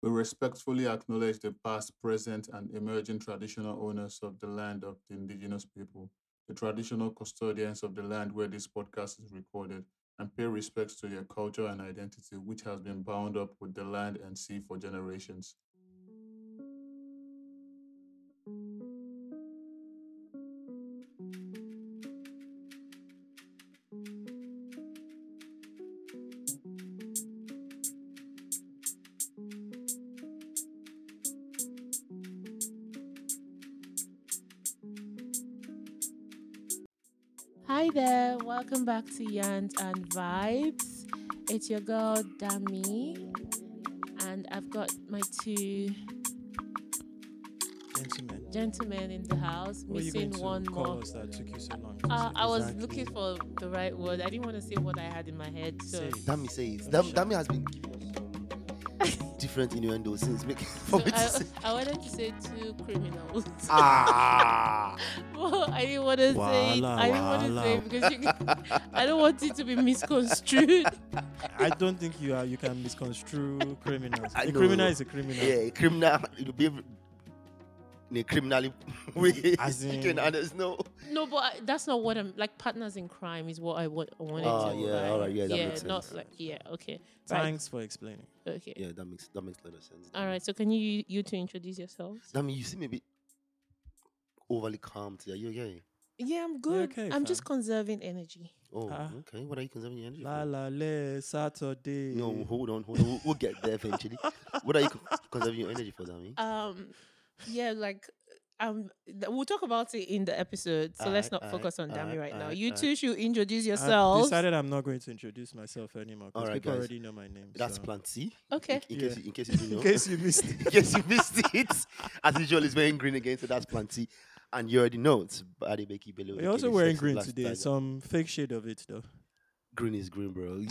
We respectfully acknowledge the past, present, and emerging traditional owners of the land of the Indigenous people, the traditional custodians of the land where this podcast is recorded, and pay respects to their culture and identity, which has been bound up with the land and sea for generations. Hi there, welcome back to Yarns and Vibes. It's your girl, Dami, and I've got my two gentlemen in the house. What missing one more. Call us that took you so long? I was exactly. Looking for the right word. I didn't want to say what I had in my head. So Dami says, Dami has been different innuendo since making. So I wanted to say two criminals. Well, I didn't want to say it. I didn't want to say it because I don't want it to be misconstrued. I don't think you can misconstrue criminals. Criminal is a criminal. Yeah, a criminal. It'll be in a criminal way. As in, you can understand. No, but that's not what I'm like. Partners in crime is what I wanted to do. Yeah, all right, yeah, that makes sense. Not like okay. Thanks for explaining. Okay. Yeah, that makes a lot of sense. All right, so can you two introduce yourselves? I mean, you seem a bit overly calm today. Are you okay? Yeah, I'm good. Okay, I'm just conserving energy. Oh, okay. What are you conserving energy for? Saturday. No, hold on. We'll get there eventually. What are you conserving your energy for, Dami? Yeah, like we'll talk about it in the episode, so let's not focus on Dami right now. You two should introduce yourselves. I've decided I'm not going to introduce myself anymore because people already know my name. That's Plant C. Okay. In case you didn't know. In case you missed it. As usual, it's wearing green again, so that's Plant C. And you already know it's Adebeki Below. We're also wearing green today, some fake shade of it though. Green is green, bro.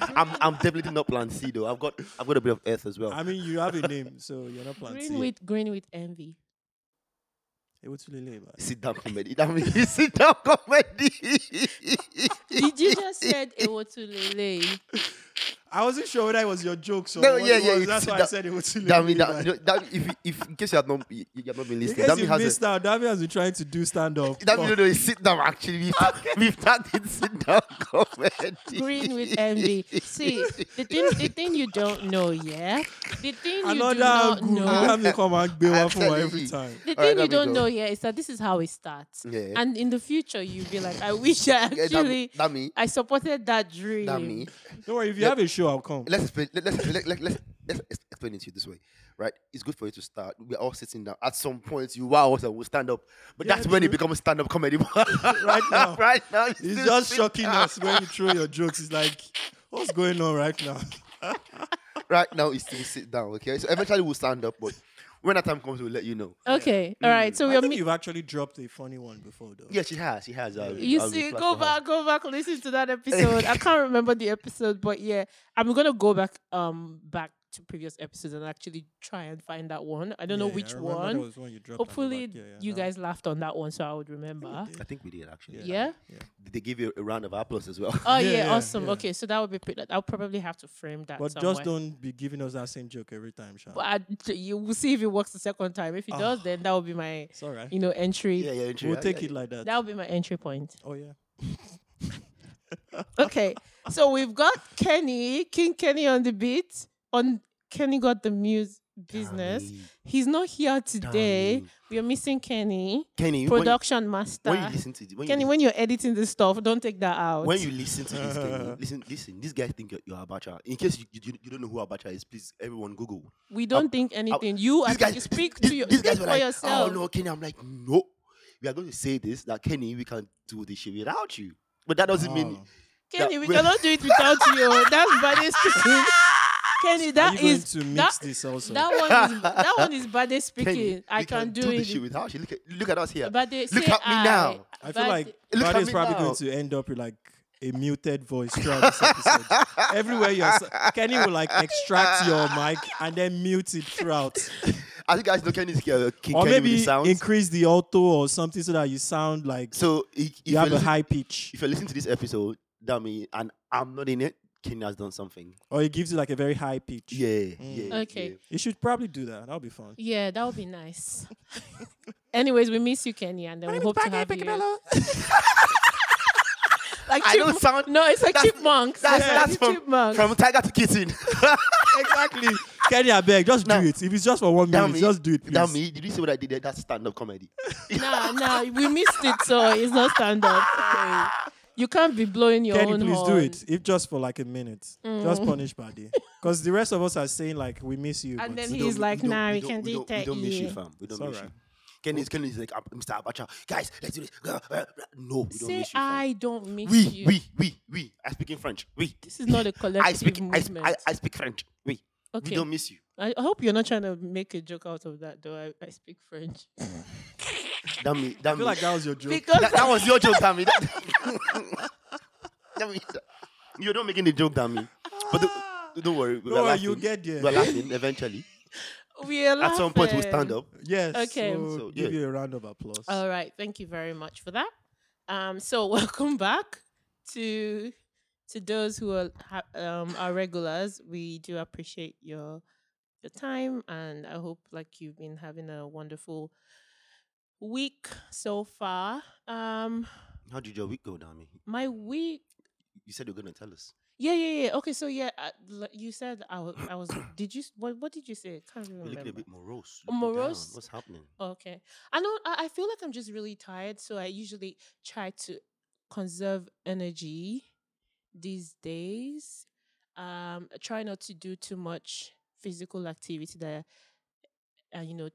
I'm definitely not Plant C though. I've got a bit of earth as well. I mean, you have a name, so you're not Plant C. Green with envy. Hey, what's your name? Sit down comedy. That means sit down comedy. Did you just said Ewotulele? I wasn't sure whether it was your joke. So no, yeah. That's why I said Ewotulele. Dami, if in case you have not been listening, Dami has been trying to do stand up. Dami, no, sit down. Actually, we've started sit down comedy. Green with envy. See, the thing you don't know, yeah. The thing you do not know. Dami come and be one for every time. The thing you don't know, yeah, is that this is how it starts. Yeah. And in the future, you'll be like, I wish I actually, I supported that dream. Dami, don't worry if you have a show. I'll come. Let's explain it to you this way, right? It's good for you to start. We're all sitting down. At some point, you are also will stand up, but that's when it becomes stand up comedy. right now, it's just shocking us when you throw your jokes. It's like, what's going on right now? Right now, it's still sit down. Okay, so eventually we'll stand up, but when that time comes, we'll let you know. Okay, all right. So you've actually dropped a funny one before, though. Yeah, she has. Go back, listen to that episode. I can't remember the episode, but yeah, I'm gonna go back to previous episodes and actually try and find that one. I don't know which one. That was one you dropped. Hopefully, you guys laughed on that one, so I would remember. I think we did actually. Yeah. Did they give you a round of applause as well? Oh yeah, awesome. Yeah. Okay, so that would be. I'll probably have to frame that. But somewhere. Just don't be giving us that same joke every time, Sean. But you will see if it works the second time. If it does, then that will be my entry. Yeah, entry. We'll take it like that. That will be my entry point. Oh yeah. Okay, so we've got King Kenny on the beat. Kenny got the music business. Dami. He's not here today. Dami. We are missing Kenny. Kenny, production master. When you listen to this, when you're editing this stuff, don't take that out. When you listen to this, Kenny, listen. This guy thinks you're Abacha. In case you don't know who Abacha is, please everyone Google. We don't think anything. You speak for yourself. Oh no, Kenny! I'm like, no. We are going to say this that Kenny, we can't do this shit without you. But that doesn't mean Kenny, we cannot do it without you. That's baddest speaking. Kenny, that one is Bade speaking. Kenny, I can do it. Look at us here. Bade, look at me now. I feel like Bade is probably going to end up with like a muted voice throughout this episode. Everywhere Kenny will like extract your mic and then mute it throughout. I think guys know Kenny's here. Or Kenny maybe increase the auto or something so that you sound like you have a high pitch. If you listen to this episode, Dami, and I'm not in it, Kenny has done something. Or it gives you like a very high pitch. Yeah. Mm. Yeah. Okay. Yeah. You should probably do that. That'll be fun. Yeah, that would be nice. Anyways, we miss you, Kenny, and then we hope to have you. Like I don't sound. No, it's like that's, chipmunks. That's like from tiger to kitten. Exactly. Kenny, I beg, just do it. If it's just for 1 minute, just do it, please. Damn me, did you see what I did there? That's stand-up comedy. No, we missed it, so it's not stand-up. Okay. You can't be blowing your Kenny, own please horn. Do it. If just for like a minute. Mm. Just punish Buddy. Because the rest of us are saying like, we miss you. And then he's like, nah, we can do that. We don't miss you, fam. We don't miss you. Kenny's like, Mr. Abacha, guys, let's do this. No, we don't miss you. I don't miss you. We. I speak in French. We. This is not a collective movement. I speak French. We. Okay. We don't miss you. I hope you're not trying to make a joke out of that, though. I speak French. Damn me. I feel like that was your joke. That was your joke, Dammy. You're not making a joke, Dammy. But don't worry. No, you'll get there. We're laughing eventually. We are laughing. At some point, we'll stand up. Yes. Okay. So give you a round of applause. All right. Thank you very much for that. So welcome back to those who are regulars. We do appreciate your time, and I hope like you've been having a wonderful week so far. How did your week go, Dami? My week. You said you were gonna tell us. Yeah. Okay, so yeah, you said I was. Did you? What did you say? Can't remember. You're looking a bit morose. Morose. What's happening? Okay, I know. I feel like I'm just really tired, so I usually try to conserve energy these days. I try not to do too much physical activity that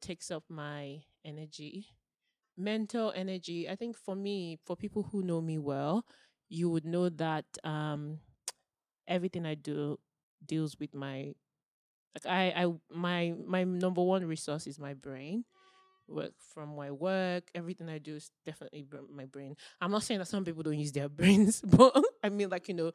takes up my energy, mental energy. I think for me, for people who know me well, you would know that. Everything I do deals with my, like my number one resource is my brain. From my work, everything I do is definitely my brain. I'm not saying that some people don't use their brains, but I mean 100%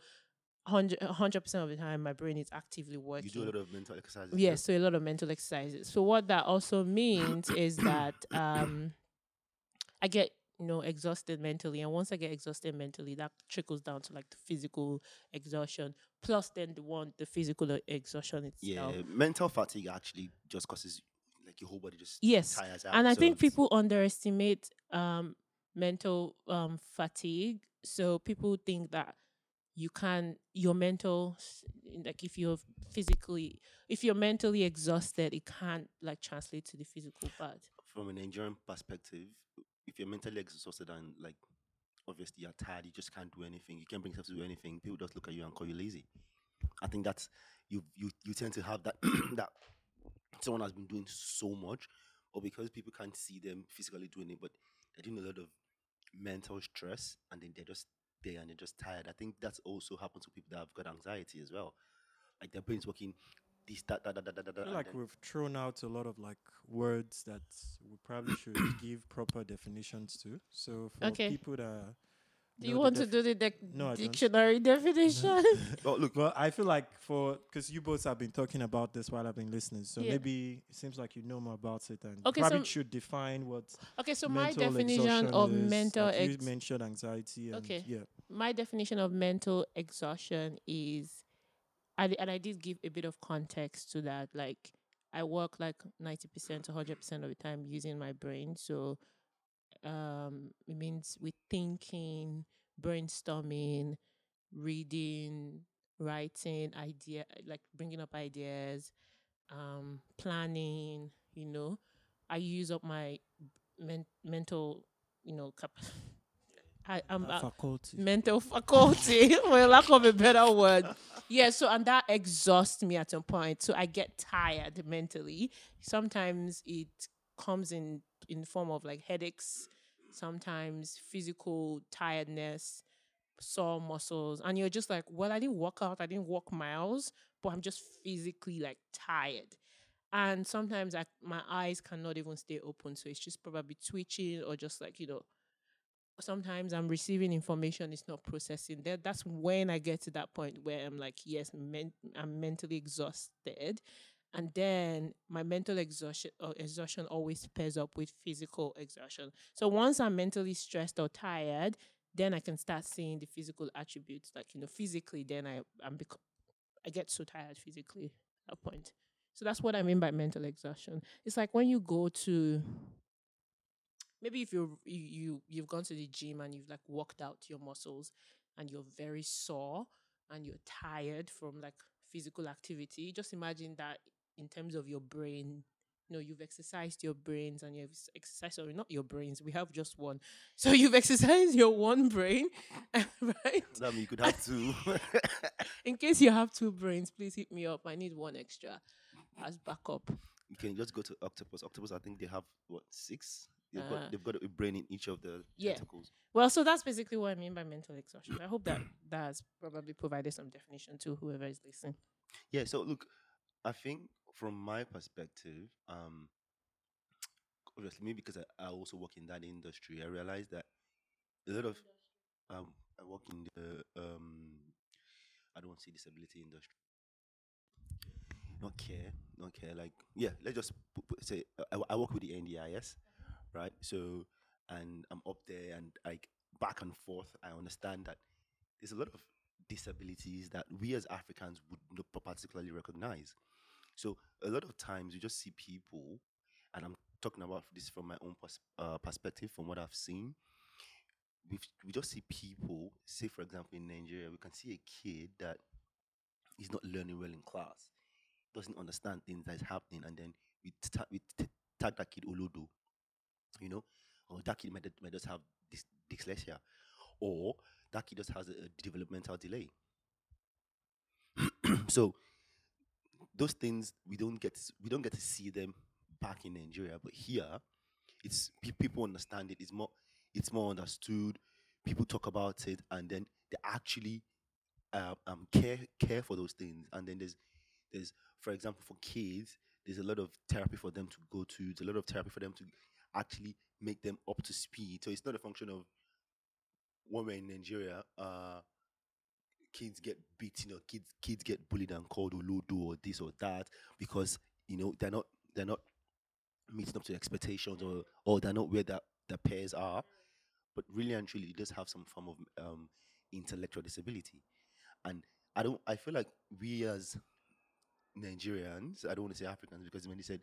of the time my brain is actively working. You do a lot of mental exercises. Yes, yeah? So a lot of mental exercises. So what that also means is that I get exhausted mentally, and once I get exhausted mentally, that trickles down to the physical exhaustion, plus then the physical exhaustion itself. Yeah, mental fatigue actually just causes your whole body just tires out. And I think people underestimate mental fatigue. So people think that if you're mentally exhausted, it can't translate to the physical part. From an enduring perspective, if you're mentally exhausted and obviously you're tired, you just can't do anything. You can't bring yourself to do anything. People just look at you and call you lazy. I think that's you tend to have that that someone has been doing so much, or because people can't see them physically doing it, but they're doing a lot of mental stress, and then they're just there and they're just tired. I think that's also happens to people that have got anxiety as well. Their brain's working. I feel like we've thrown out a lot of words that we probably should give proper definitions to. So for people that do you want to do the dictionary definition? Well, look, I feel like because you both have been talking about this while I've been listening, so maybe it seems like you know more about it, and probably should define what. Okay, so my definition of mental exhaustion. You mentioned anxiety. And my definition of mental exhaustion is. And I did give a bit of context to that. I work 90% to 100% of the time using my brain. So it means with thinking, brainstorming, reading, writing, bringing up ideas, planning. I use up my mental, mental faculty, for lack of a better word. Yeah, so and that exhausts me at some point. So I get tired mentally. Sometimes it comes in the form of headaches, sometimes physical tiredness, sore muscles. And you're just I didn't work out, I didn't walk miles, but I'm just physically tired. And sometimes my eyes cannot even stay open. So it's just probably twitching or just sometimes I'm receiving information, it's not processing. That's when I get to that point where I'm I'm mentally exhausted. And then my mental exhaustion always pairs up with physical exhaustion. So once I'm mentally stressed or tired, then I can start seeing the physical attributes. Like, you know, physically, then I get so tired physically at a point. So that's what I mean by mental exhaustion. It's like when you go to, maybe if you've gone to the gym and you've like worked out your muscles and you're very sore and you're tired from like physical activity, just imagine that in terms of your brain. You know, you've exercised your brains and you've exercised, sorry, not your brains. We have just one. So you've exercised your one brain, right? That means you could have two. In case you have two brains, please hit me up. I need one extra as backup. You can just go to octopus. Octopus, I think they have, what, 6? They've got a brain in each of the tentacles. Well, so that's basically what I mean by mental exhaustion. I hope that that's probably provided some definition to whoever is listening. Yeah, so look, I think, from my perspective, obviously, maybe because I also work in that industry, I realized that a lot of I work in the I don't see disability industry. Not care. Like, yeah, let's just say I work with the NDIS, right? So, and I'm up there and like back and forth. I understand that there's a lot of disabilities that we as Africans would not particularly recognize. So a lot of times you just see people, and I'm talking about this from my own perspective, from what I've seen. We just see people, say for example in Nigeria, we can see a kid that is not learning well in class, doesn't understand things that's happening, and then we tag that kid Olodo, you know, or that kid might just have dyslexia, or that kid just has a developmental delay. So those things we don't get to see them back in Nigeria, but here, it's people understand it. It's more understood. People talk about it, and then they actually care for those things. And then there's for example for kids, there's a lot of therapy for them to go to. There's a lot of therapy for them to actually make them up to speed. So it's not a function of when we're in Nigeria. Kids get beaten or kids get bullied and called Olodo or this or that because, you know, they're not meeting up to expectations or they're not where their peers are. But really and truly, it does have some form of intellectual disability. And I feel like we as Nigerians, I don't want to say Africans because when you said,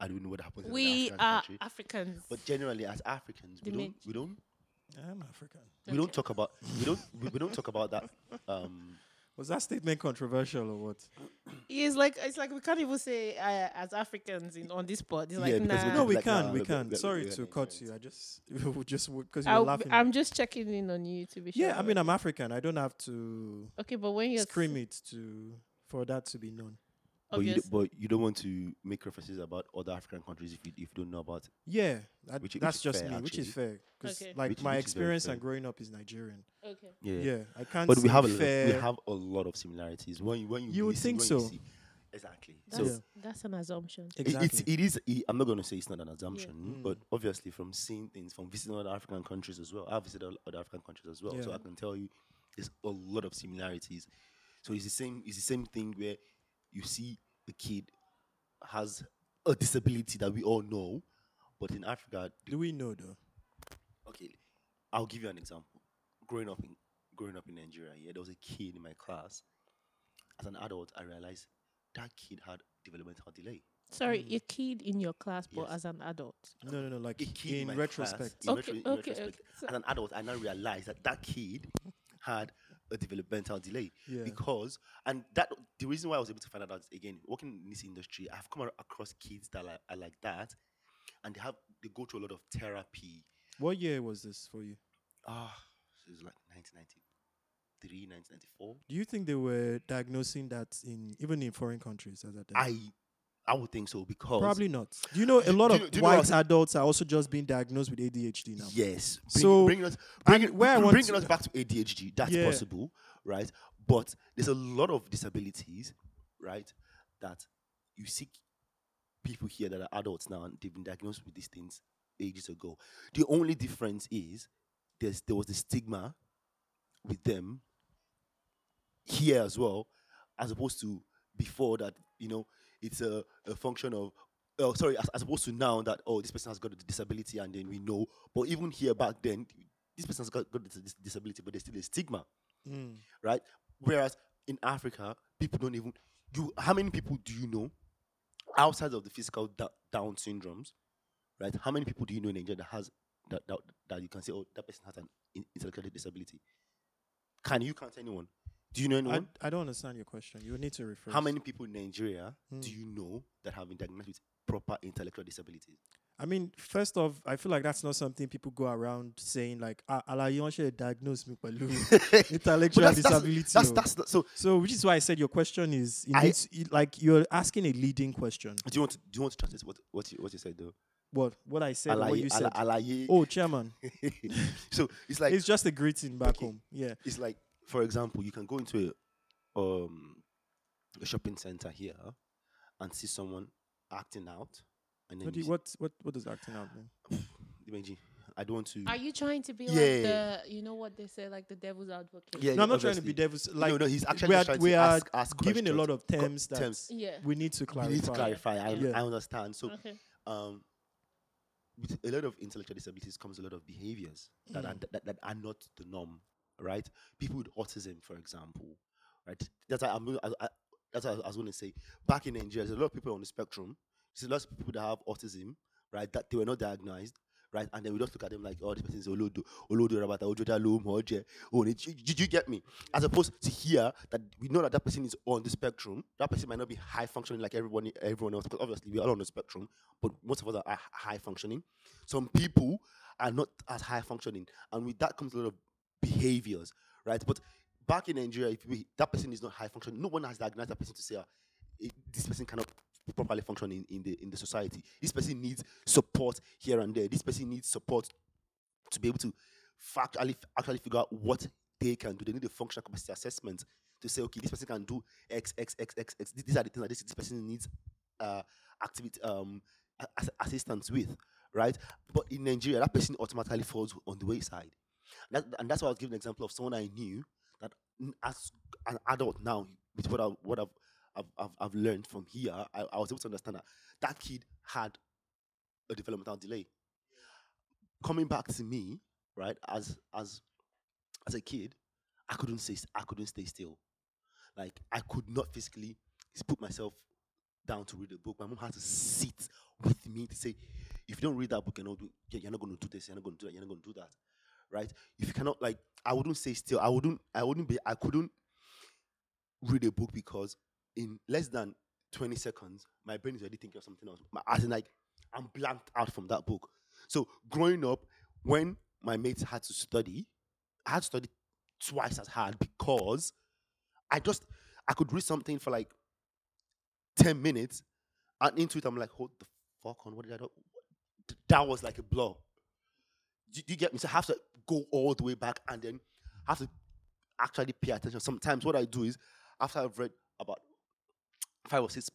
I don't know what happens we in the African country. We are Africans. But generally as Africans, we don't I'm African. We don't talk about that. Was that statement controversial or what? It's like we can't even say as Africans on this spot. It's like we can. Sorry to cut you. I just because you're laughing. I'm just checking in on you to be sure. Yeah, I mean I'm African. I don't have to. Okay, but when you scream it for that to be known. But you don't want to make references about other African countries if you don't know about it. Yeah, that's fair, because my experience and growing up is Nigerian. Okay. Yeah, I can't. But we have a lot of similarities. You would think so. Exactly. That's an assumption. Exactly. It is. I'm not going to say it's not an assumption, but obviously from seeing things, from visiting other African countries as well, I've visited other African countries as well, so I can tell you, there's a lot of similarities. So it's the same. It's the same thing where. You see a kid has a disability that we all know, but in Africa... Do we know, though? Okay, I'll give you an example. Growing up in Nigeria, there was a kid in my class. As an adult, I realized that kid had developmental delay. Sorry, a kid in your class, but as an adult? No, like a kid in retrospect. Okay. As an adult, I now realized that kid had... a developmental delay because, and that the reason why I was able to find out is, again, working in this industry, I've come across kids that are like that, and they go through a lot of therapy. What year was this for you? It was like 1993, 1994. Do you think they were diagnosing that even in foreign countries at that time? I would think so because... Probably not. Do you know a lot of white adults are also just being diagnosed with ADHD now? Yes. Bringing us back to ADHD, that's possible, right? But there's a lot of disabilities, right, that you see people here that are adults now and they've been diagnosed with these things ages ago. The only difference is there was the stigma with them here as well as opposed to before that, you know, it's a function of, as opposed to now that, this person has got a disability and then we know. But even here back then, this person's got this disability, but there's still a stigma, right? Whereas in Africa, people don't even... how many people do you know outside of the physical Down syndromes, right? How many people do you know in Nigeria that has that you can say, oh, that person has an intellectual disability? You can't anyone. Do you know anyone? I don't understand your question. You need to rephrase. How many people in Nigeria do you know that have been diagnosed with proper intellectual disabilities? I mean, first off, I feel like that's not something people go around saying, like, Alayonche diagnosed me with intellectual disability. So, which is why I said your question is, you're asking a leading question. Do you want to translate what you said, though? What I said, what you said. Oh, chairman. So, it's like... It's just a greeting back home, yeah. It's like, for example, you can go into a shopping center here and see someone acting out. What does acting out mean? I don't want to... Are you trying to be like the... You know what they say, like the devil's advocate? Yeah, no, I'm not trying to be devil's... Like, no, he's actually trying to ask questions. Giving a lot of terms we need to clarify. I understand. So, with a lot of intellectual disabilities comes a lot of behaviors that are not the norm, right? People with autism, for example, right? That's what I was going to say. Back in Nigeria, there's a lot of people on the spectrum. There's a lot of people that have autism, right? That they were not diagnosed, right? And then we just look at them like, oh, this person is Olodo Rabata, Ojoda Loom, Oje. Oh, did you get me? As opposed to here, that we know that person is on the spectrum. That person might not be high functioning like everyone else, because obviously we're all on the spectrum, but most of us are high functioning. Some people are not as high functioning, and with that comes a lot of behaviors, right? But back in Nigeria, if that person is not high functioning, no one has diagnosed that person to say, this person cannot properly function in the society. This person needs support here and there. This person needs support to be able to actually figure out what they can do. They need a functional capacity assessment to say, okay, this person can do X, X, X, X, X. These are the things that this person needs assistance with, right? But in Nigeria, that person automatically falls on the wayside. And that's why I was giving an example of someone I knew that as an adult now, with what I've learned from here, I was able to understand that kid had a developmental delay. Coming back to me, right, as a kid, I couldn't stay still. Like, I could not physically put myself down to read a book. My mom had to sit with me to say, if you don't read that book, you're not going to do this, you're not going to do that, you're not going to do that, right? If you cannot, like, I wouldn't stay still. I couldn't read a book because in less than 20 seconds, my brain is already thinking of something else. As in, like, I'm blanked out from that book. So growing up, when my mates had to study, I had to study twice as hard because I could read something for like 10 minutes, and into it I'm like, hold the fuck on, what did I do? That was like a blur. Do you get me? So I have to go all the way back and then have to actually pay attention. Sometimes what I do is, after I've read about 5 or 6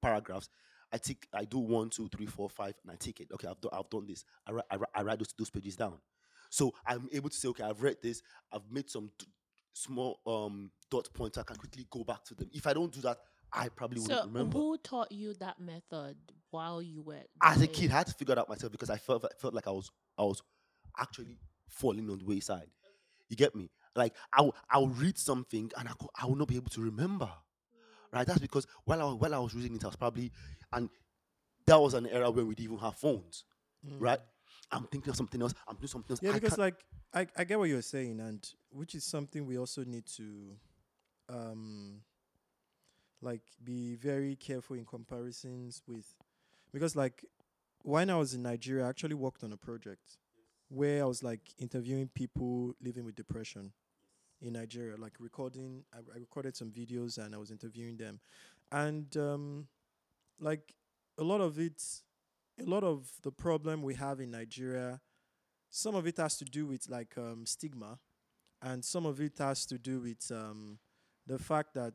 paragraphs, I do 1, 2, 3, 4, 5, and I take it. Okay, I've done this. I write those pages down, so I'm able to say, okay, I've read this. I've made some small dot points. I can quickly go back to them. If I don't do that, I probably wouldn't remember. Who taught you that method while you were as a kid? I had to figure it out myself because I felt like I was actually falling on the wayside. You get me? Like I'll read something and I will not be able to remember. Right, that's because while I was reading it, I was probably, and that was an era when we didn't even have phones, right? I'm thinking of something else. I'm doing something else. Yeah, because I get what you're saying, and which is something we also need to, be very careful in comparisons with, because when I was in Nigeria, I actually worked on a project where I was interviewing people living with depression in Nigeria, recording. I recorded some videos and I was interviewing them, and a lot of the problem we have in Nigeria, some of it has to do with stigma, and some of it has to do with the fact that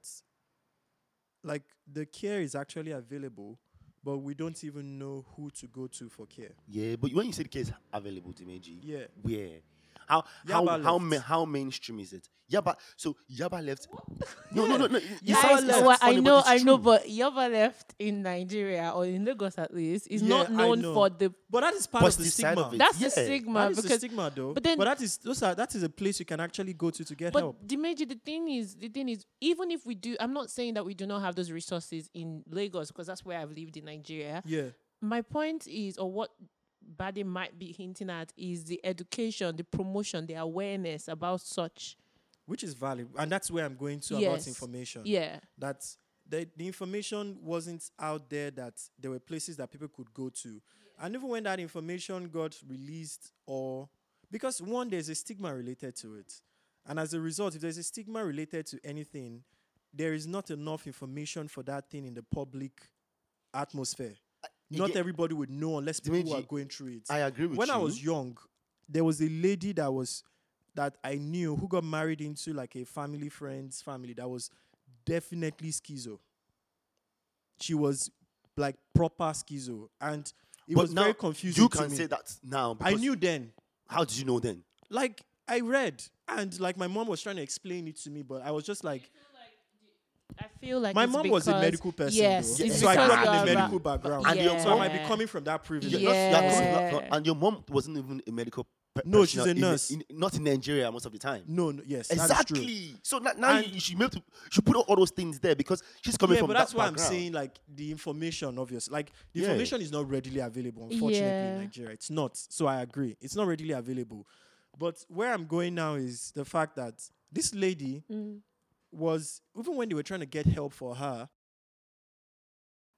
the care is actually available, but we don't even know who to go to for care. Yeah, but when you say the care is available, Dimeji, yeah, where? How mainstream is it? Yaba. So Yaba left. No. I know, but Yaba left in Nigeria or in Lagos at least is not known for the. But that is part of the stigma. That's the stigma. That is the stigma, though. But that is a place you can actually go to get help. But Dimeji, the thing is, even if we do, I'm not saying that we do not have those resources in Lagos because that's where I've lived in Nigeria. Yeah. My point is, or what Bade might be hinting at, is the education, the promotion, the awareness about such. Which is valid. And that's where I'm going to about information. Yeah. That's the information wasn't out there, that there were places that people could go to. Yeah. And even when that information got released, or because one, there's a stigma related to it. And as a result, if there's a stigma related to anything, there is not enough information for that thing in the public atmosphere. Not everybody would know unless people are going through it. I agree with you. When I was young, there was a lady that I knew who got married into like a family friend's family that was definitely schizo. She was like proper schizo, and it was very confusing. You can say that now. I knew then. How did you know then? Like I read, and like my mom was trying to explain it to me, but I was just like. I feel like my mom was a medical person. Yes, so I grew up in a medical background, and your mom might be coming from that privilege. Yeah. And your mom wasn't even a medical. No, she's a nurse. Not in Nigeria most of the time. No, yes, exactly. So now she put all those things there because she's coming from that. Yeah, but that's why I'm saying like the information, obviously, like the information is not readily available. Unfortunately, in Nigeria, it's not. So I agree, it's not readily available. But where I'm going now is the fact that this lady. Was, even when they were trying to get help for her,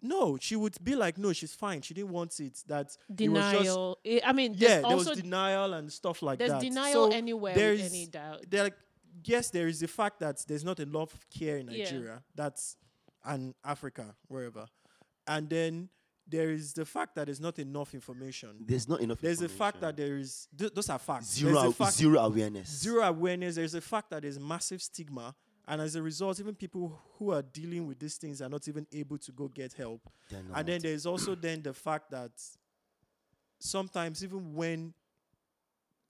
no, she would be like, no, she's fine. She didn't want it. That denial. It was just, there was denial and stuff like that. There's denial anywhere with any doubt. Like, yes, there is the fact that there's not a lot of care in Nigeria. Yeah. That's, and Africa, wherever. And then there is the fact that there's not enough information. There's the fact that there is, those are facts. Zero awareness. Zero awareness. There's the fact that there's massive stigma. And as a result, even people who are dealing with these things are not even able to go get help. And then there's also then the fact that sometimes even when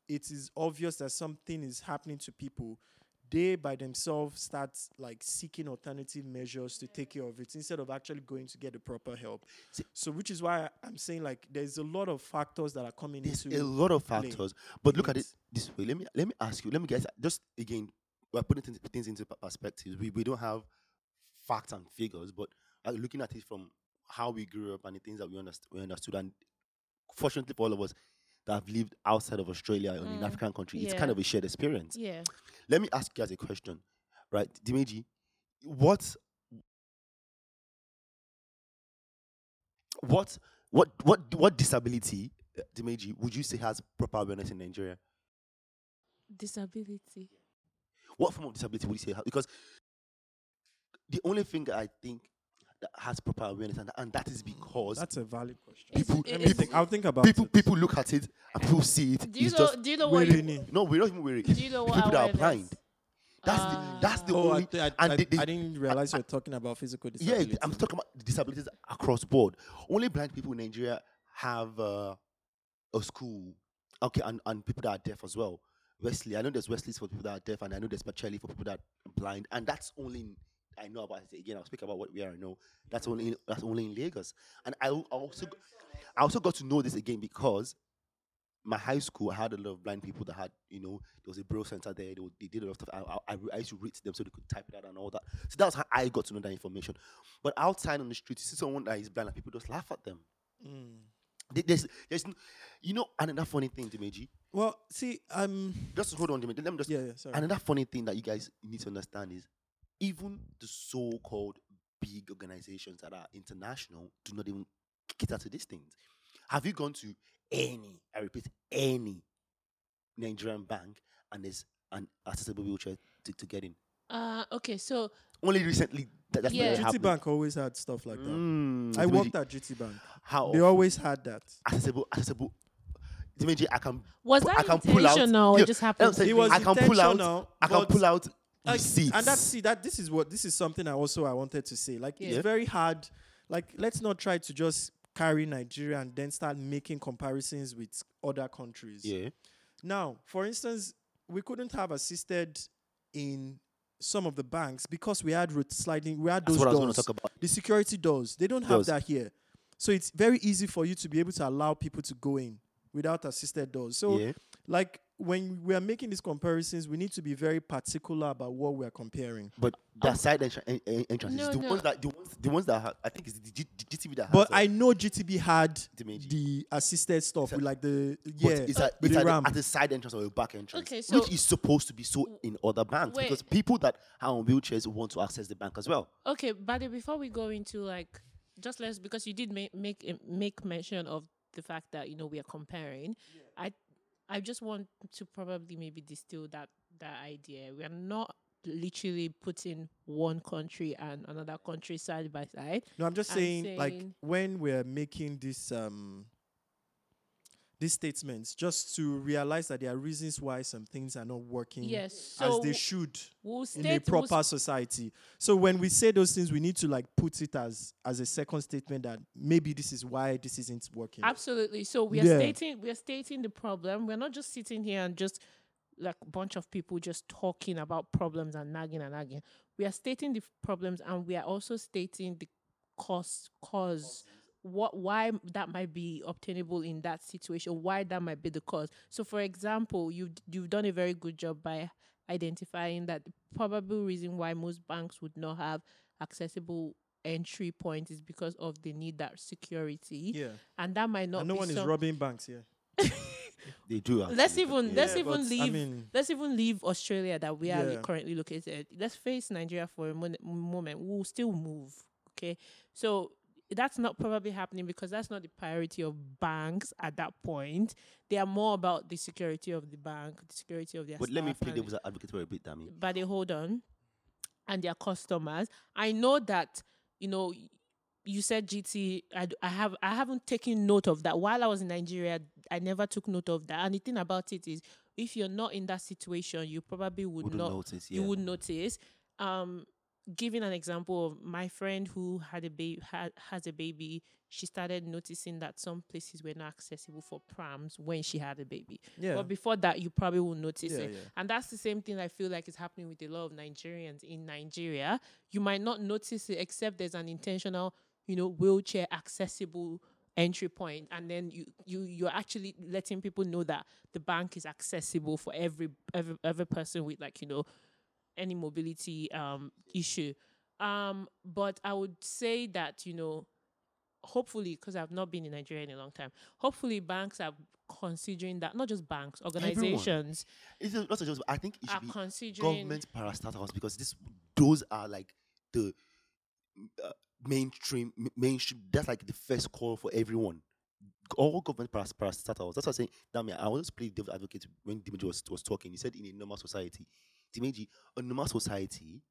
it is obvious that something is happening to people, they by themselves start like seeking alternative measures to take care of it instead of actually going to get the proper help. So which is why I'm saying like there's a lot of factors that are coming into a lot of factors. But look at it this way. Let me ask you. Let me guess. Just again. We're putting things into perspective. We don't have facts and figures, but looking at it from how we grew up and the things that we understood, and fortunately for all of us that have lived outside of Australia or in an African country, it's kind of a shared experience. Yeah. Let me ask you guys a question, right? Dimeji, what disability, Dimeji, would you say has proper awareness in Nigeria? Disability. What form of disability would you say? Because the only thing I think that has proper awareness, and that is because that's a valid question. I'll think about it. People look at it and people see it. Do you know what you mean? No, we're not even worried. Do you know what people that are blind? That's the only. I didn't realize you're talking about physical disability. Yeah, I'm talking about disabilities across board. Only blind people in Nigeria have a school. Okay, and people that are deaf as well. Wesley, I know there's Wesley's for people that are deaf, and I know there's Pacheli for people that are blind, and that's only I know about it. Again, I'll speak about what we are. I know that's only in Lagos, and I also got to know this again because my high school I had a lot of blind people that had there was a Braille center there. They did a lot of stuff. I used to read to them so they could type it out and all that. So that's how I got to know that information. But outside on the street, you see someone that is blind, and people just laugh at them. Mm. There's another funny thing, Dimeji. Well, see, just hold on, Dimeji. Let me just. Yeah, sorry. Another funny thing that you guys need to understand is, even the so-called big organizations that are international do not even cater to these things. Have you gone to any Nigerian bank and there's an accessible wheelchair to get in? Okay, so only recently. GT Bank always had stuff like that. I worked at GT Bank. How they always had that accessible. Dimeji, I can pull out. No, it just happened. I can pull out. Receipts. And this is something I wanted to say. Like it's very hard. Like let's not try to just carry Nigeria and then start making comparisons with other countries. Yeah. Now, for instance, we couldn't have assisted in some of the banks because we had sliding, we had those doors. That's what I was going to talk about. The security doors. They don't have that here. So it's very easy for you to be able to allow people to go in without assisted doors. So like when we are making these comparisons, we need to be very particular about what we are comparing. But the side entrance is the ones that have, I think it's the GTB that has. But I know GTB had the assisted stuff with like the at the side entrance or a back entrance, so which is supposed to be so in other banks because people that are on wheelchairs want to access the bank as well. Okay, but before we go into like just let's because you did make mention of the fact that you know we are comparing, I just want to probably maybe distill that idea. We are not literally putting one country and another country side by side. No, I'm just saying like when we're making this these statements, just to realize that there are reasons why some things are not working as they should in a proper society. So when we say those things, we need to like put it as a second statement that maybe this is why this isn't working. Absolutely. So we are stating the problem. We're not just sitting here and just like a bunch of people just talking about problems and nagging. We are stating the problems and we are also stating the cause. Why that might be obtainable in that situation, why that might be the cause. So, for example, you've done a very good job by identifying that the probable reason why most banks would not have accessible entry points is because of the need that security. Yeah. And that might not and no be one is robbing banks, yeah. They do. Actually. Let's even leave Australia that we are currently located. Let's face Nigeria for a moment. We'll still move. Okay. So that's not probably happening because that's not the priority of banks at that point. They are more about the security of the bank, the security of their staff. But let me play devil's advocate for a bit, Dami. But they hold on. And their customers. I know that, you know, you said GT, I haven't taken note of that. While I was in Nigeria, I never took note of that. And the thing about it is, if you're not in that situation, you probably would notice. Giving an example of my friend who had has a baby, she started noticing that some places were not accessible for prams when she had a baby. Yeah. But before that, you probably will notice it. Yeah. And that's the same thing I feel like is happening with a lot of Nigerians in Nigeria. You might not notice it except there's an intentional, you know, wheelchair accessible entry point, and then you're actually letting people know that the bank is accessible for every person with like, you know, any mobility issue. But I would say that, you know, hopefully, because I've not been in Nigeria in a long time, hopefully banks are considering that, not just banks, organizations. Everyone. It's not just, I think it should be considering government parastatals because those are like the mainstream, that's like the first call for everyone. All government parastatals. That's what I'm saying. Dami, I always played devil's advocate when Dimitri was talking. He said in a normal society, Dimeji, a normal society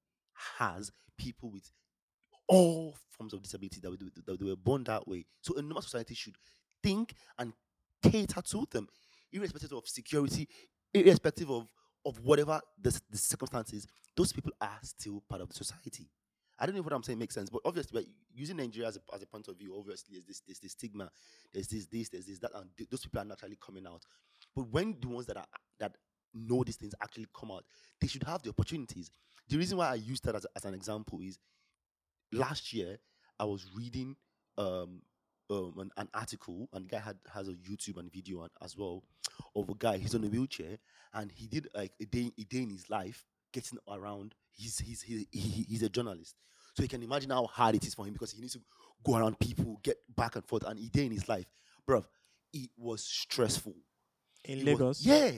has people with all forms of disability that they were born that way. So a normal society should think and cater to them, irrespective of security, irrespective of whatever the circumstances, those people are still part of the society. I don't know if what I'm saying makes sense, but obviously, like, using Nigeria as a point of view, obviously, there's this stigma, there's this, that, and those people are naturally coming out. But when the ones that know these things actually come out, they should have the opportunities. The reason why I used that as an example is last year I was reading an article, and the guy has a YouTube and video as well of a guy, he's on a wheelchair and he did like a day in his life getting around. He's a journalist, so you can imagine how hard it is for him because he needs to go around people, get back and forth, and a day in his life, bruv, it was stressful. In Lagos? Yeah.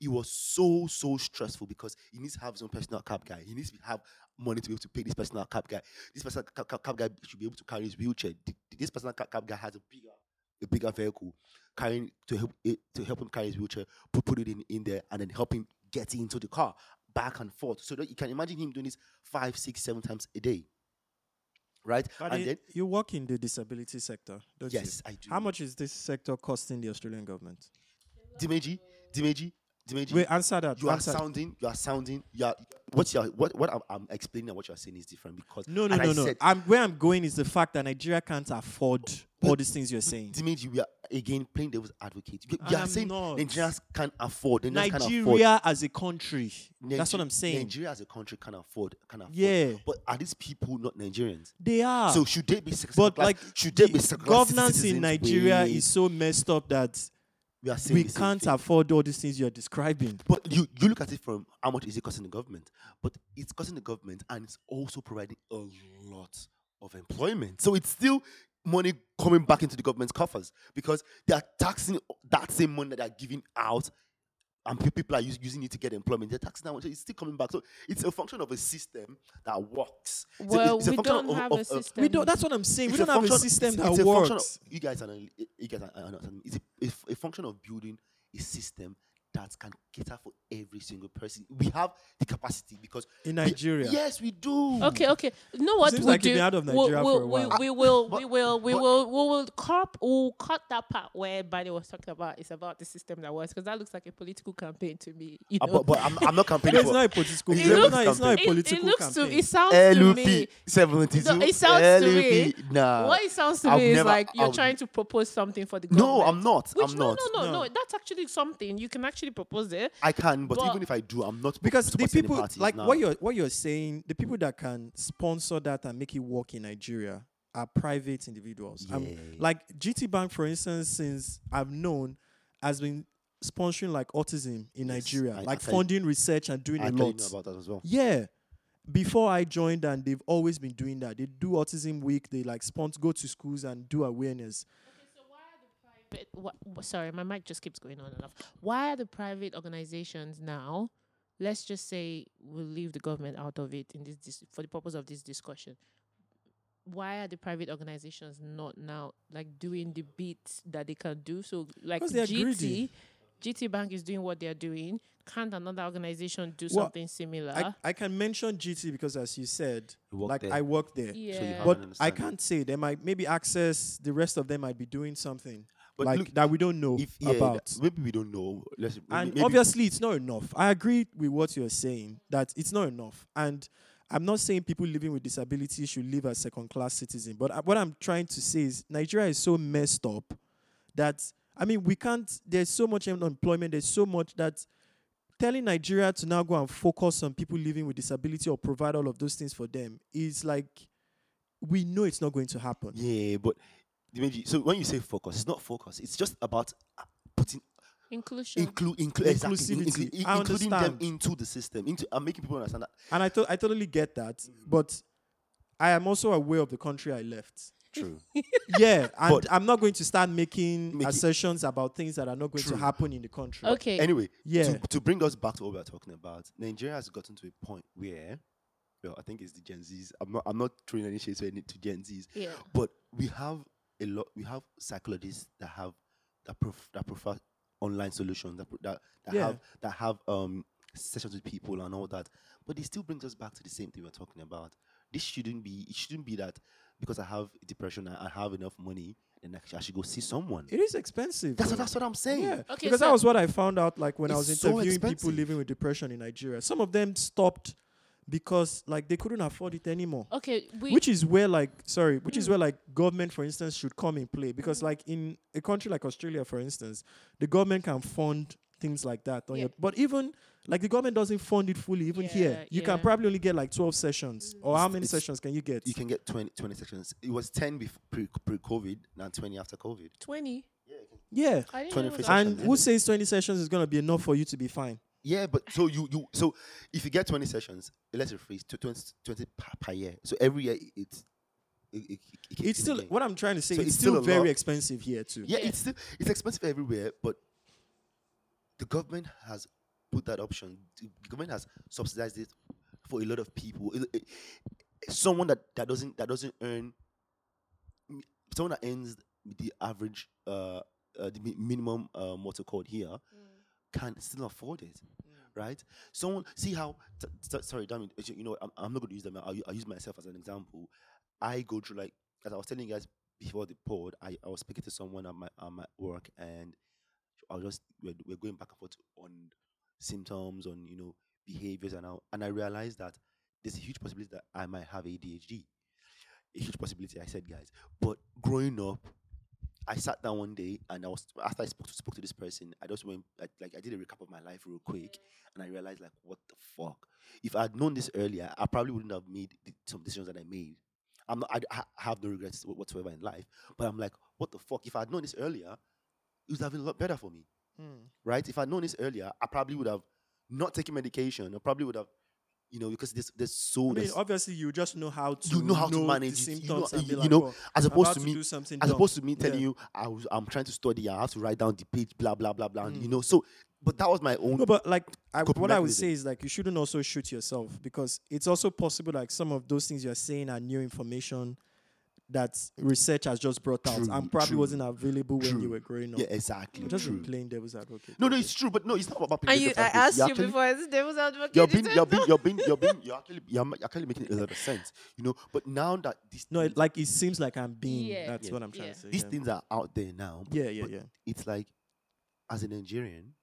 It was so stressful because he needs to have his own personal cab guy. He needs to have money to be able to pay this personal cab guy. This personal cab guy should be able to carry his wheelchair. This personal cab guy has a bigger vehicle carrying to help him carry his wheelchair, put it in there, and then help him get into the car back and forth. So that you can imagine him doing this 5, 6, 7 times a day, right? But and then you work in the disability sector, don't you? Yes, I do. How much is this sector costing the Australian government? Dimeji, Dimitri, wait, answer that. You are sounding. What I'm explaining and what you are saying is different because no. Where I'm going is the fact that Nigeria can't afford all these things you're saying. Dimitri, we are again playing devil's advocate. You are saying not. Nigerians can't afford. Nigeria as a country. That's what I'm saying. Nigeria as a country can afford. Yeah. But are these people not Nigerians? They are. So should they be successful? But like, should they be successful? Governance in Nigeria is so messed up that. We can't afford all these things you're describing. But you look at it from how much is it costing the government? But it's costing the government and it's also providing a lot of employment. So it's still money coming back into the government's coffers because they are taxing that same money that they're giving out and people are using it to get employment. They're taxing that one, so it's still coming back. So it's a function of a system that works. Well, we don't have a system. That's what I'm saying. We don't have a system that works. It's a function of building a system that can cater for every single person. We have the capacity because in Nigeria, yes, we do. Okay. You know what? Seems like you've been out of Nigeria for a while. We'll cut that part where Bani was talking about. It's about the system that works because that looks like a political campaign to me. You know? But I'm not campaigning. It's not a political. It looks. It sounds to me. 72. No, it sounds to me. Nah. What it sounds to me is like you're trying to propose something for the government. No, I'm not. No. That's actually something you can actually. Propose it. I can, but even if I do, I'm not because the people like now. what you're saying. The people that can sponsor that and make it work in Nigeria are private individuals. Yeah. Like GT Bank, for instance, since I've known, has been sponsoring like autism in Nigeria, funding research and doing a lot. I know about that as well. Yeah. Before I joined, and they've always been doing that. They do Autism Week. They go to schools and do awareness. Sorry, my mic just keeps going on and off. Why are the private organizations now, let's just say we'll leave the government out of it in this for the purpose of this discussion, why are the private organizations not now like doing the bits that they can do? So like GT Bank is doing what they're doing. Can't another organization do something similar? I can mention GT because, as you said, I work there. Yeah. So but I can't say. They might maybe Access, the rest of them might be doing something. But like look, that we don't know about. Maybe we don't know. Obviously, it's not enough. I agree with what you're saying, that it's not enough. And I'm not saying people living with disabilities should live as second-class citizens. But what I'm trying to say is Nigeria is so messed up that, I mean, we can't, there's so much unemployment, there's so much that telling Nigeria to now go and focus on people living with disability or provide all of those things for them is like, we know it's not going to happen. Yeah, but... So when you say focus, it's not focus. It's just about putting inclusion, including them into the system. I'm making people understand that. And I totally get that, but I am also aware of the country I left. True. Yeah, and but I'm not going to start making assertions about things that are not going to happen in the country. Okay. Anyway, to bring us back to what we are talking about, Nigeria has gotten to a point where. Well, I think it's the Gen Zs. I'm not throwing any shades to Gen Zs. Yeah. But we have. We have psychologists that prefer online solutions that have sessions with people and all that, but it still brings us back to the same thing we're talking about. This shouldn't be. It shouldn't be that because I have depression, I have enough money, then I should go see someone. It is expensive. That's what I'm saying. Yeah. Okay, because that was what I found out. Like when I was interviewing people living with depression in Nigeria, some of them stopped. Because like they couldn't afford it anymore. Okay, which is where government, for instance, should come in play. Because like in a country like Australia, for instance, the government can fund things like that. Yeah. But even like the government doesn't fund it fully. Even here, you can probably only get like 12 sessions. Or how many sessions can you get? You can get 20 sessions. It was 10 pre-COVID, now 20 after COVID. 20. Yeah. 20 and who says 20 sessions is gonna be enough for you to be fine? Yeah, but so you if you get 20 sessions, let's rephrase to 20 per year. So every year it's still again. What I'm trying to say. So it's still very expensive here too. Yeah, it's expensive everywhere, but the government has put that option. The government has subsidized it for a lot of people. Someone that earns the average the minimum motorcode here. Can still afford it, right? Someone see how. Sorry, damn it. You know, I'm not going to use them. I'll use myself as an example. I go through like as I was telling you guys before the pod. I was speaking to someone at my work, and I was just we're going back and forth on symptoms, on, you know, behaviors and all. And I realized that there's a huge possibility that I might have ADHD. A huge possibility, I said, guys. But growing up, I sat down one day, and I was, after I spoke to this person, I just went, I did a recap of my life real quick, and I realized, like, what the fuck? If I had known this earlier, I probably wouldn't have made some decisions that I made. I have no regrets whatsoever in life, but I'm like, what the fuck? If I had known this earlier, it would have been a lot better for me, right? If I had known this earlier, I probably would have not taken medication, or probably would have, you know, because there's so. I mean, obviously, you just know how to. You know how to manage the symptoms. As opposed to me telling you, I'm trying to study. I have to write down the page, blah blah blah blah. You know, so but that was my own. No, but like what I would say is like you shouldn't also shoot yourself, because it's also possible like some of those things you're saying are new information that research has just brought out and probably wasn't available when you were growing up. Yeah, exactly. Just playing devil's advocate. No, it's true, but no, it's not about playing devil's advocate. I asked you before, is devil's advocate? You're actually making a lot of sense, you know. But now that this, no, like it seems like I'm being. Yeah. That's what I'm trying to say. These things are out there now. But it's like, as a Nigerian,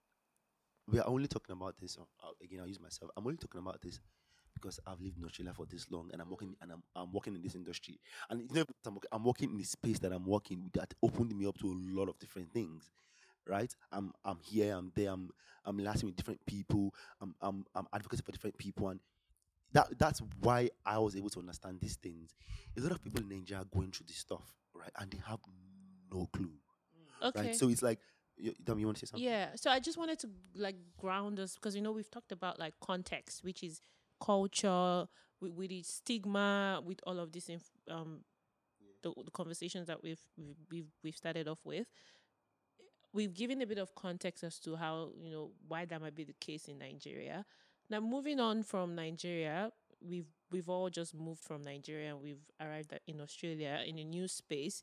we are only talking about this. Again, I'll use myself. I'm only talking about this because I've lived in Australia for this long, and I'm working in this industry, and you know, I'm working in the space that I'm working that opened me up to a lot of different things, right? I'm here, I'm there, I'm lasting with different people, I'm advocating for different people, and that's why I was able to understand these things. A lot of people in Nigeria are going through this stuff, right, and they have no clue, right? So it's like. You want to say something? Yeah, so I just wanted to like ground us, because you know we've talked about like context, which is culture, with its stigma, with all of this the conversations that we've started off with. We've given a bit of context as to how, you know, why that might be the case in Nigeria. Now moving on from Nigeria, we've all just moved from Nigeria and we've arrived in Australia in a new space.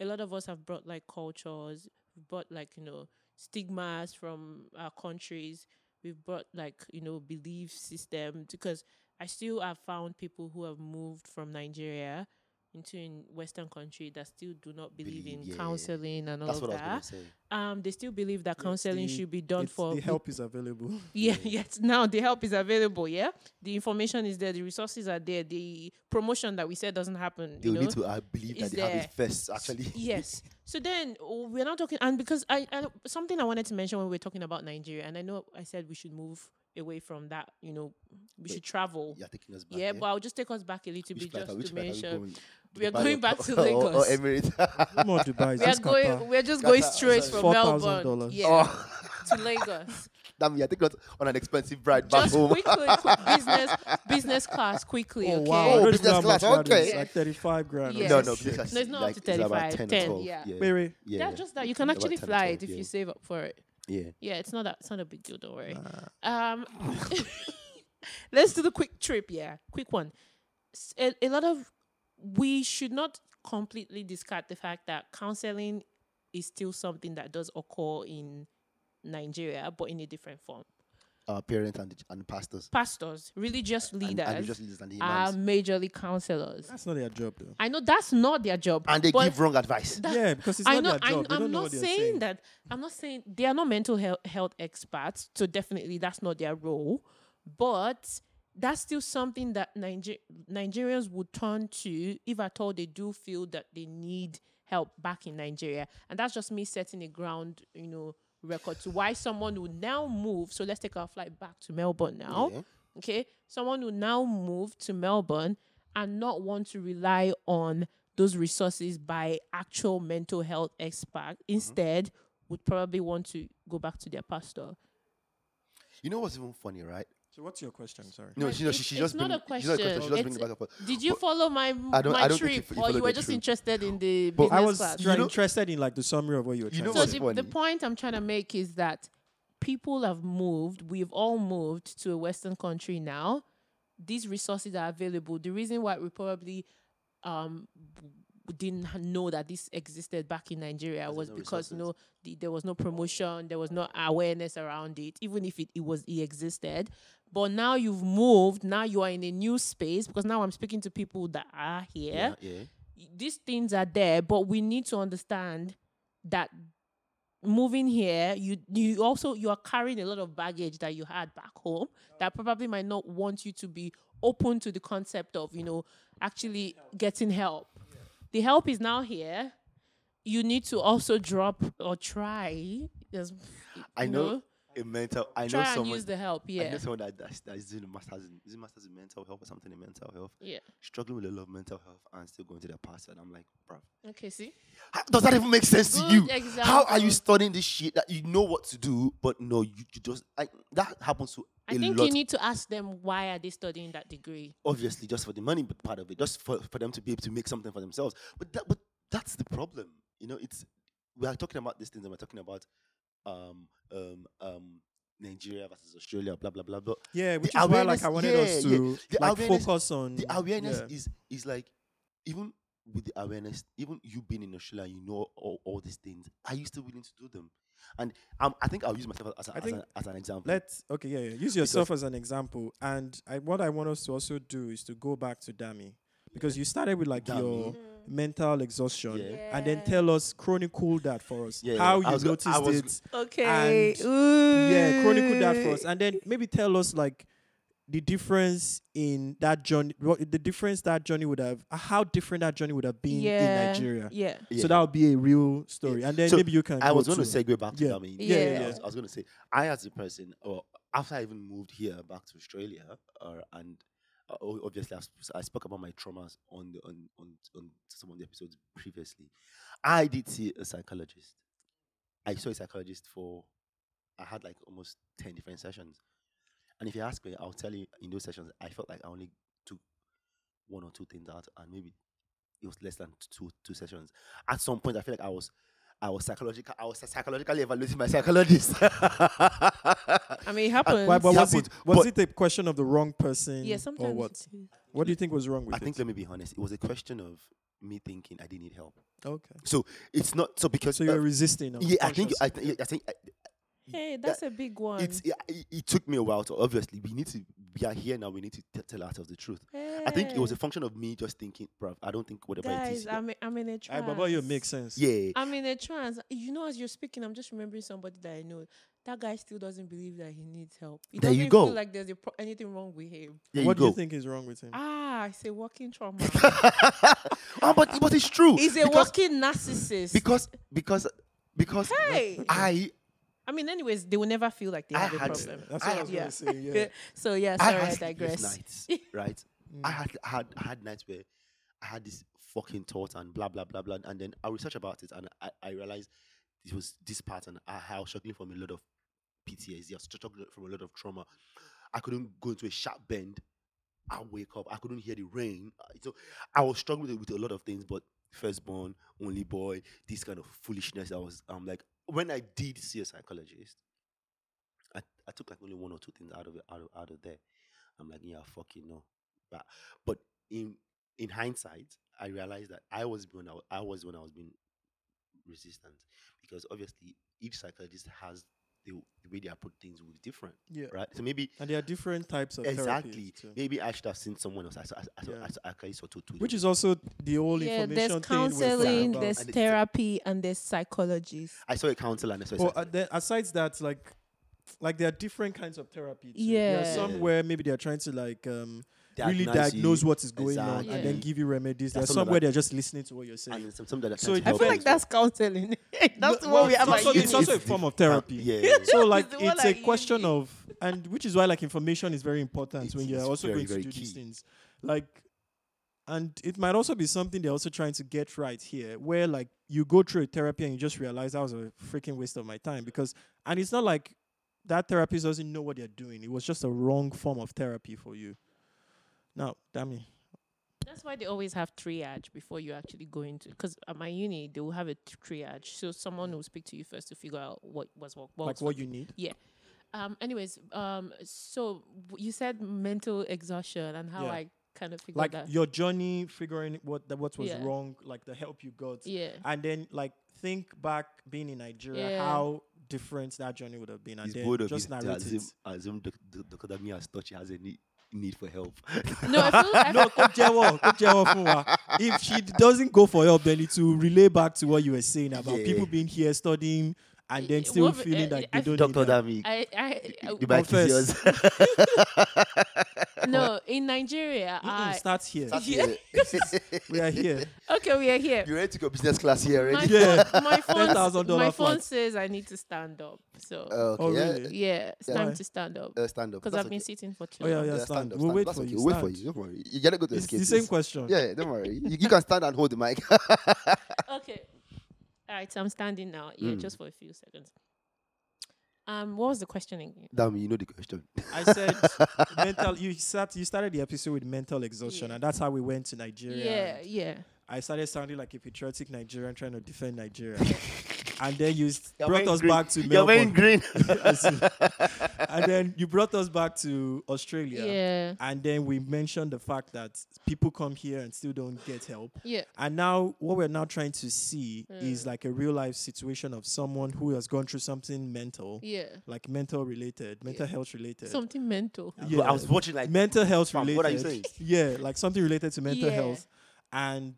A lot of us have brought like cultures. We've brought, like, you know, stigmas from our countries. We've brought, like, you know, belief system. Because I still have found people who have moved from Nigeria into a Western country that still do not believe in counseling and all of that. That's what I was gonna say. They still believe that counseling should be done for... The help is available. Now the help is available, yeah? The information is there, the resources are there, the promotion that we said doesn't happen. They need to believe that they have it first, actually. Yes. So then, we're not talking... And because I something I wanted to mention when we were talking about Nigeria, and I know I said we should move away from that, you know, we should travel. You're taking us back. Yeah, but I'll just take us back a little bit just to make sure... We are going back to Lagos. Or Emirates. More Dubai. We are just going straight from Melbourne to Lagos. Damn, I think that's on an expensive ride back home. Quickly, business class, quickly. Oh, okay. Wow. Oh, business class, okay. It's like 35 grand. Yes. No, business class. No, it's not like, up to 35. 10, yeah. Wait. Yeah, that's just that. You can actually fly it if you save up for it. Yeah. Yeah, it's not that. It's not a big deal. Don't worry. Let's do the quick trip. Yeah, quick one. A lot of... We should not completely discard the fact that counseling is still something that does occur in Nigeria, but in a different form. Parents and pastors. Pastors, religious leaders, and are majorly counselors. That's not their job, though. I know that's not their job. And they give wrong advice. Because it's not their job. I'm not saying they are not mental health experts, so definitely that's not their role. But... That's still something that Nigerians would turn to if at all they do feel that they need help back in Nigeria. And that's just me setting a ground, you know, record to why someone would now move. So let's take our flight back to Melbourne now. Yeah. Okay. Someone would now move to Melbourne and not want to rely on those resources by actual mental health experts. Instead, would probably want to go back to their pastor. You know what's even funny, right? So what's your question? Sorry. No, it's not a question. Did you follow my trip, or you were just interested in the business class? I was interested in like the summary of what you were trying to say. So the point I'm trying to make is that people have moved. We've all moved to a Western country now. These resources are available. The reason why we probably didn't know that this existed back in Nigeria was because there was no promotion, there was no awareness around it, even if it existed. But now you've moved, now you are in a new space, because now I'm speaking to people that are here. These things are there, but we need to understand that moving here, you are carrying a lot of baggage that you had back home that probably might not want you to be open to the concept of, actually getting help. Yeah. The help is now here. You need to also drop or try. I know someone that's doing a master's in mental health or something in mental health. Yeah. Struggling with a lot of mental health and still going to their pastor. And I'm like, bruv. Okay, see? Does that even make sense to you? Example. How are you studying this shit that you know what to do, but no, you just... that happens to a lot. I think you need to ask them, why are they studying that degree? Obviously, just for the money part of it. Just for them to be able to make something for themselves. But that's the problem. We are talking about these things and we're talking about Nigeria versus Australia, blah blah blah blah. Yeah, which is why I wanted us to focus on the awareness. Is like, even with the awareness, even you being in Australia, all these things. Are you still willing to do them? And I think I'll use myself as an example. Use yourself as an example. And what I want us to also do is to go back to Dami, because you started with like Dami. Your mental exhaustion, and then tell us, chronicle that for us, how you noticed it. Okay. Chronicle that for us, and then maybe tell us like the difference in that journey, how different that journey would have been in Nigeria. Yeah. So that would be a real story, and then so maybe you can. I was going to segue back to Dami. I was going to say, I as a person, after I even moved here back to Australia, and. Obviously, I spoke about my traumas on some of the episodes previously. I did see a psychologist. I saw a psychologist I had like almost 10 different sessions. And if you ask me, I'll tell you in those sessions, I felt like I only took one or two things out, and maybe it was less than two sessions. At some point, I feel like I was psychologically evaluating my psychologist. I mean, it happens. Was it a question of the wrong person? Yeah, sometimes. Or what? What do you think was wrong with it? I think, let me be honest, it was a question of me thinking I didn't need help. Okay. So it's not so because you were resisting. Yeah, I think. Hey, that's a big one. It took me a while to. Obviously, we are here now. We need to tell out of the truth. Hey. I think it was a function of me just thinking, bruv, I don't think whatever it is. I'm in a trance. Baba, you make sense. Yeah. I'm in a trance. As you're speaking, I'm just remembering somebody that I know. That guy still doesn't believe that he needs help. He doesn't feel like there's anything wrong with him. What do you think is wrong with him? I say walking trauma. But it's true. He's a walking narcissist. Because anyways, they will never feel like they have a problem. That's what I was going to say, yeah. So, sorry, I digress. Nights, right? I had nights where I had this fucking thought and blah, blah, blah, blah. And then I researched about it and I realized it was this pattern. I was struggling from a lot of PTSD. I was struggling from a lot of trauma. I couldn't go into a sharp bend. I wake up. I couldn't hear the rain. So I was struggling with a lot of things, but firstborn, only boy, this kind of foolishness. I'm like, when I did see a psychologist, I took like only one or two things out of there. I'm like, fucking no. But in hindsight, I realized that I was being resistant, because obviously each psychologist has the way they approach things will be different. Yeah. Right. So maybe there are different types of therapy. Maybe I should have seen someone else. I saw two. Which is also the whole information. There's counseling, there's therapy, and there's psychologists. I saw a counselor and I saw aside that, like there are different kinds of therapy. Too. Yeah. There are some where maybe they are trying to really diagnose what is going on and then give you remedies. There's some where they're just listening to what you're saying. So I feel like that's counseling. That's what we have. It's also a form of therapy. So it's a question of, and which is why information is very important when you're also going to do these things. And it might also be something they're also trying to get right here, where you go through a therapy and you just realize that was a freaking waste of my time, because it's not like that therapist doesn't know what they're doing. It was just a wrong form of therapy for you. No, Dami. That's why they always have triage before you actually go into. Because at my uni, they will have a triage. So someone will speak to you first to figure out what you need. Yeah. So you said mental exhaustion and how I kind of figured that. Your journey figuring what was wrong, the help you got. Yeah. And then think back being in Nigeria, how different that journey would have been. And then just narrate it. I assume Dr. Dami has touched has a need for help. No, if she doesn't go for help, then it will relay back to what you were saying about people being here studying and then still feeling that they don't Dr. Dami. The mic is yours. No, in Nigeria, start here. Start here. We are here. Okay, we are here. You ready to go business class here already? My phone says I need to stand up. So, okay. Really? Yeah, it's time to stand up. Stand up. Because I've been sitting for 2 hours. Stand up. We'll wait for you. Wait for you. Don't worry. You gotta go to escape. It's the same question. Yeah, don't worry. You can stand and hold the mic. Okay. All right, so I'm standing now. Yeah, just for a few seconds. What was the question again? Damn, you know the question. I said mental. You started the episode with mental exhaustion, and that's how we went to Nigeria. Yeah. I started sounding like a patriotic Nigerian trying to defend Nigeria, and then you brought us back to Melbourne. You're wearing green. And then you brought us back to Australia. Yeah. And then we mentioned the fact that people come here and still don't get help. Yeah. And now what we're now trying to see is like a real life situation of someone who has gone through something mental. Yeah. Like mental related, mental health related. Something mental. Yeah. I was watching like mental health related. What are you saying? Yeah, like something related to mental health and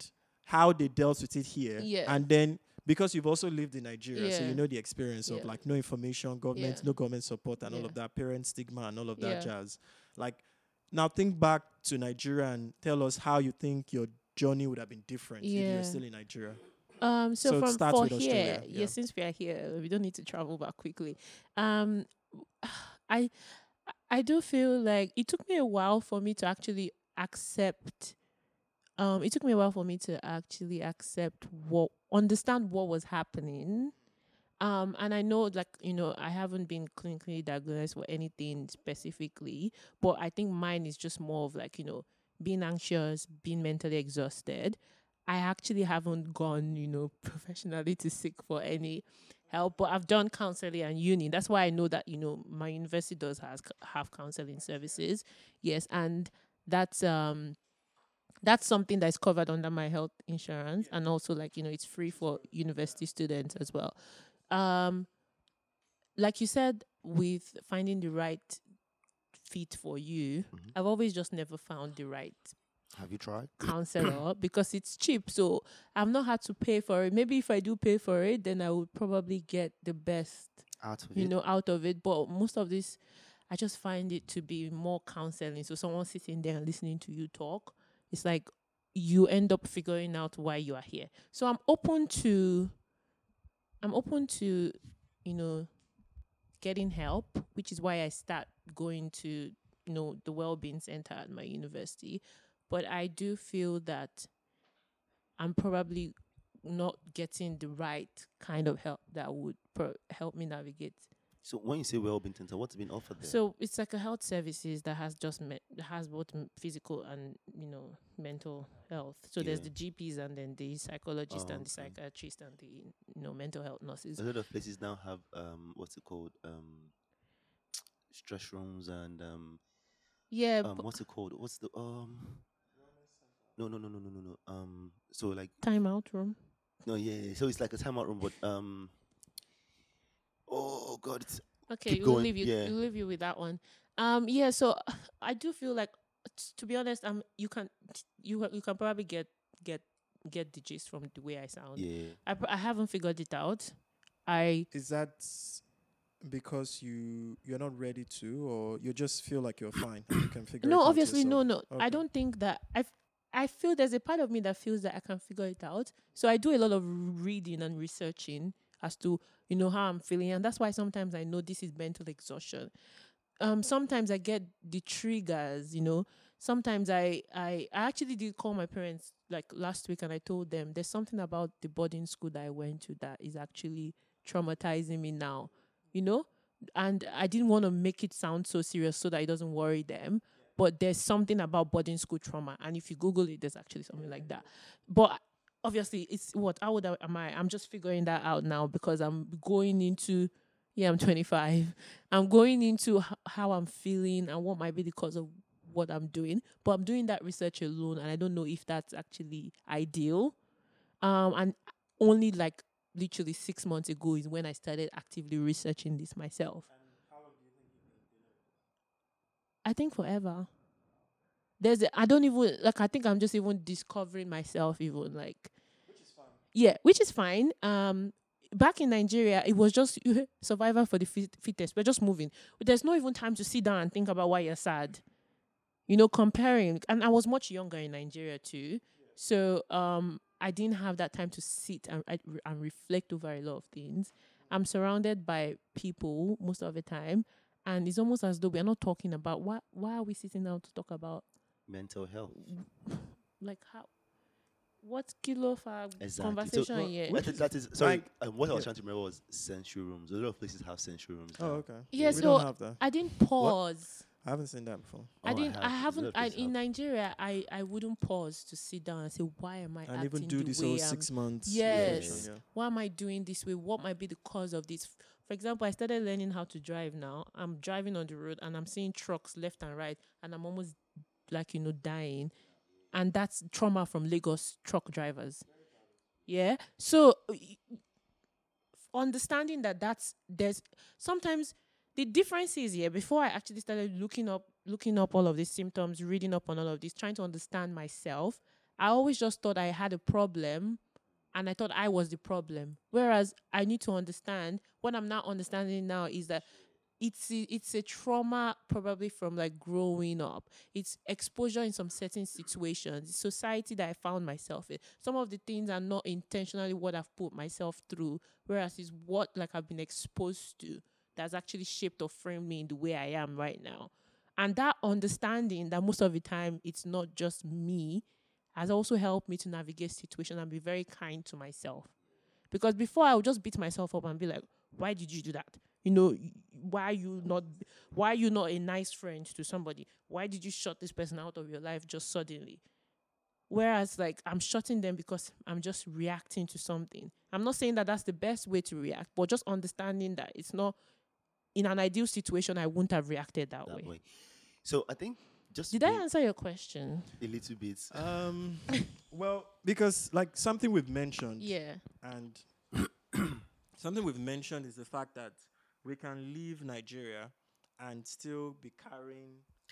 how they dealt with it here. Yeah. And then because you've also lived in Nigeria, so you know the experience of like no information, government, no government support and all of that, parent stigma and all of that jazz. Like now think back to Nigeria and tell us how you think your journey would have been different if you're still in Nigeria. So from for here, since we are here, we don't need to travel back quickly. I do feel like it took me a while for me to actually accept understand what was happening. And I know, like, you know, I haven't been clinically diagnosed with anything specifically, but I think mine is just more of like, you know, being anxious, being mentally exhausted. I actually haven't gone, you know, professionally to seek for any help, but I've done counseling and uni. That's why I know that, you know, my university does have counseling services. Yes. And that's something that's covered under my health insurance, and also, like, you know, it's free for university students as well. Like you said, with finding the right fit for you, I've always just never found the right. Have you tried? Counselor, because it's cheap, so I've not had to pay for it. Maybe if I do pay for it, then I would probably get the best out of it. But most of this, I just find it to be more counseling. So someone sitting there and listening to you talk. It's like you end up figuring out why you are here. So I'm open to, you know, getting help, which is why I start going to, you know, the well-being center at my university. But I do feel that I'm probably not getting the right kind of help that would help me navigate. So when you say well-being center, what's been offered there? So it's like a health services that has just has both physical and, you know, mental health. So there's the GPs and then the psychologist and the psychiatrist and the, you know, mental health nurses. A lot of places now have stress rooms and so like timeout room. No, yeah. So it's like a timeout room, but oh God! Okay, we'll leave you. We'll leave you with that one. So I do feel like, to be honest, you can probably get the gist from the way I sound. Yeah. I haven't figured it out. Is that because you're not ready to, or you just feel like you're fine and you can figure it out? No, obviously, no. Okay. I don't think that I feel there's a part of me that feels that I can figure it out. So I do a lot of reading and researching as to, you know, how I'm feeling. And that's why sometimes I know this is mental exhaustion. Sometimes I get the triggers, you know. Sometimes I actually did call my parents like last week, and I told them there's something about the boarding school that I went to that is actually traumatizing me now, you know. And I didn't want to make it sound so serious so that it doesn't worry them. But there's something about boarding school trauma. And if you Google it, there's actually something like that. But obviously, it's what? How old am I? I'm just figuring that out now because I'm going into... Yeah, I'm 25. I'm going into how I'm feeling and what might be the cause of what I'm doing. But I'm doing that research alone, and I don't know if that's actually ideal. And only like literally 6 months ago is when I started actively researching this myself. And how long do you think you've been doing it? I think forever. I think I'm just even discovering myself even like... Which is fine. Yeah, which is fine. back in Nigeria, it was just survival for the fittest. We're just moving. There's no even time to sit down and think about why you're sad. You know, comparing. And I was much younger in Nigeria too. So I didn't have that time to sit and reflect over a lot of things. I'm surrounded by people most of the time. And it's almost as though we're not talking about why are we sitting down to talk about mental health? Like how? What kilo of conversation so, no, yet? What I was trying to remember was sensory rooms. A lot of places have sensory rooms. Oh, okay. Yeah, so we don't have that. I didn't pause. What? I haven't seen that before. In Nigeria, I wouldn't pause to sit down and say, why am I acting this way? And even do this whole 6 months. Yes. Yeah. Why am I doing this way? What might be the cause of this? For example, I started learning how to drive now. I'm driving on the road and I'm seeing trucks left and right and I'm almost dying. And that's trauma from Lagos truck drivers. Yeah. So understanding there's sometimes the difference is here. Before I actually started looking up all of these symptoms, reading up on all of this, trying to understand myself, I always just thought I had a problem and I thought I was the problem. Whereas I need to understand, what I'm not understanding now is that it's a trauma probably from growing up. It's exposure in some certain situations. It's society that I found myself in. Some of the things are not intentionally what I've put myself through, whereas it's what I've been exposed to that's actually shaped or framed me in the way I am right now. And that understanding that most of the time it's not just me has also helped me to navigate situation and be very kind to myself. Because before I would just beat myself up and be like, why did you do that? You know, why are you not a nice friend to somebody? Why did you shut this person out of your life just suddenly? Whereas, I'm shutting them because I'm just reacting to something. I'm not saying that's the best way to react, but just understanding that it's not, in an ideal situation, I wouldn't have reacted that way. So I think just... Did I answer your question? A little bit. Well, because, something we've mentioned... Yeah. And something we've mentioned is the fact that we can leave Nigeria and still be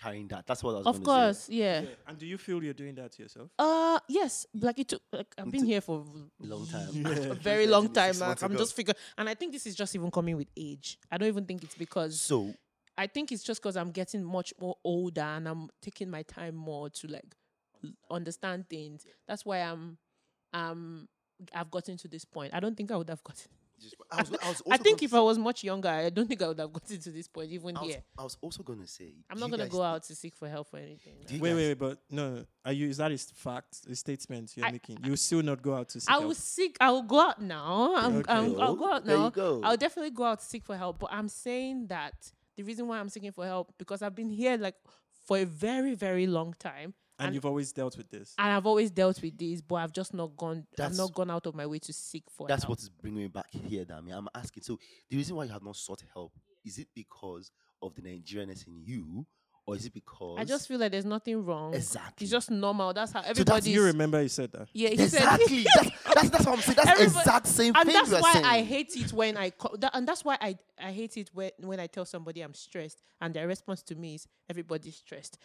carrying that. That's what I was going to say. Of course, yeah. And do you feel you're doing that to yourself? Yes. I've been here for a long time. Yeah. A very long time. I'm just figuring. And I think this is just even coming with age. I don't even think it's because... So? I think it's just because I'm getting much more older and I'm taking my time more to, understand things. That's why I've gotten to this point. I don't think I would have gotten... I think if I was much younger, I don't think I would have gotten to this point, even here. I was also going to say... I'm not going to go out to seek for help or anything. Wait, but no. Is that a fact, a statement you're making? You still not go out to seek help? I will go out now. I'll go out now. There you go. I'll definitely go out to seek for help, but I'm saying that the reason why I'm seeking for help, because I've been here for a very, very long time. And you've always dealt with this. And I've always dealt with this, but I've just not gone. I've not gone out of my way to seek for help. That's what's bringing me back here, Dami. I'm asking. So the reason why you have not sought help, is it because of the Nigerianness in you, or is it because I just feel there's nothing wrong? Exactly. It's just normal. That's how everybody. So you remember you said that. Yeah, exactly. that's what I'm saying. That's everybody, exact same and thing. And that's why saying. I hate it when I and that's why I hate it when I tell somebody I'm stressed and their response to me is everybody's stressed.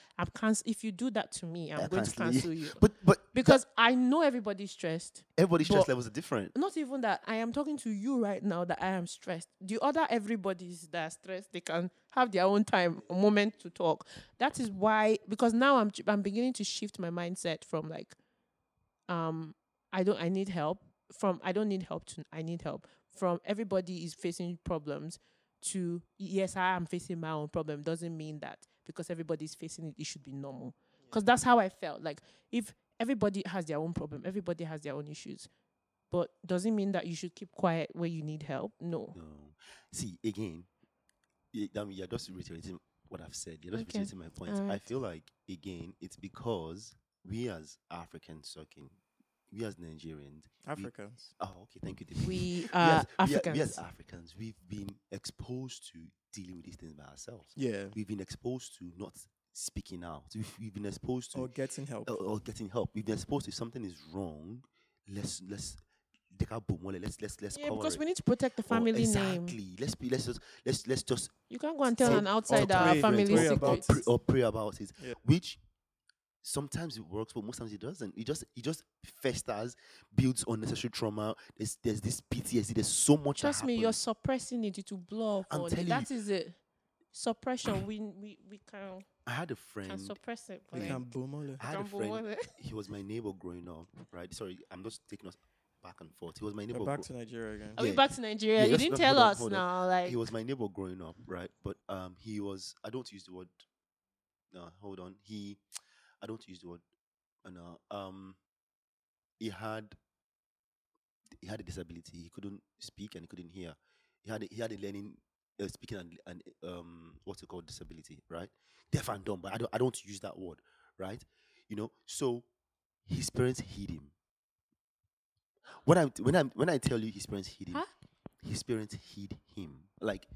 If you do that to me, I'm going to cancel you. But because I know everybody's stressed. Everybody's stress levels are different. Not even that. I am talking to you right now that I am stressed. The other everybody's that are stressed, they can have their own time, a moment to talk. That is why, because now I'm beginning to shift my mindset from I don't need help to I need help. From everybody is facing problems to yes, I am facing my own problem. Doesn't mean that because everybody's facing it, it should be normal. Because that's how I felt. If everybody has their own problem, everybody has their own issues. But does it mean that you should keep quiet where you need help? No. See, again, you're just reiterating what I've said. You're just reiterating my point. Right. I feel again, it's because we as Africans we as Nigerians... Africans. Thank you. We as Africans, we've been exposed to dealing with these things by ourselves. Yeah. We've been exposed to not speaking out. We've been exposed to... Or getting help. We've been exposed to if something is wrong, let's cover because we need to protect the family name. Exactly. Let's just... You can't go and tell an outsider our family secrets. Or pray about it. Yeah. Which sometimes it works, but most times it doesn't. It just festers, builds unnecessary trauma. There's this PTSD. There's so much. Trust me, you're suppressing it to blow up. That is it. Suppression. we can. I had a friend. Can suppress it. But we can boom on it. I had a friend. He was my neighbor growing up. Right. Sorry, I'm just taking us back and forth. He was my neighbor. We're back to Nigeria again. Are we back to Nigeria? You didn't tell us now. Like, he was my neighbor growing up, right? But he was. I don't use the word. No, hold on. I don't use the word. No. He had a disability. He couldn't speak and he couldn't hear. He had a learning, speaking and what's it called, disability, right? Deaf and dumb. But I don't use that word, right? You know. So his parents hid him. When I tell you his parents hid him, huh? His parents hid him. Like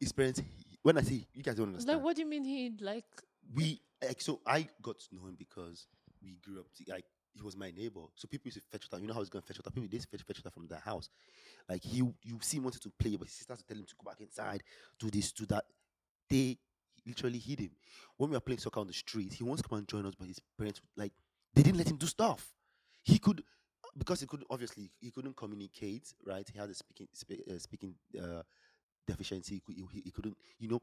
his parents. When I say, you guys don't understand. Like, what do you mean hid? Like. We like, so I got to know him because we grew up like he was my neighbor. So people used to fetch water. You know how he's gonna fetch water. People did fetch water from their house. Like you see, him wanted to play, but his sister to tell him to go back inside, do this, do that. They literally hid him. When we were playing soccer on the street, he wants to come and join us, but his parents they didn't let him do stuff. He could because he couldn't obviously he couldn't communicate. Right, he had a speaking deficiency. He couldn't, you know.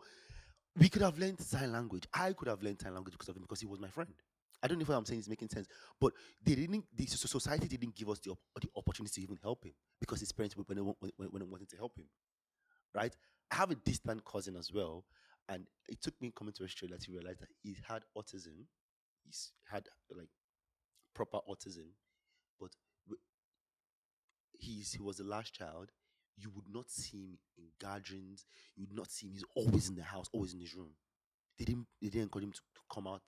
We could have learned sign language. I could have learned sign language because of him, because he was my friend. I don't know if what I'm saying is making sense, but they didn't. The society didn't give us the opportunity to even help him because his parents were when they wanted to help him, right? I have a distant cousin as well, and it took me coming to Australia to realize that he had autism. He's had like proper autism, but he was the last child. You would not see him in gatherings. You would not see him. He's always in the house, always in his room. They didn't encourage him to come out.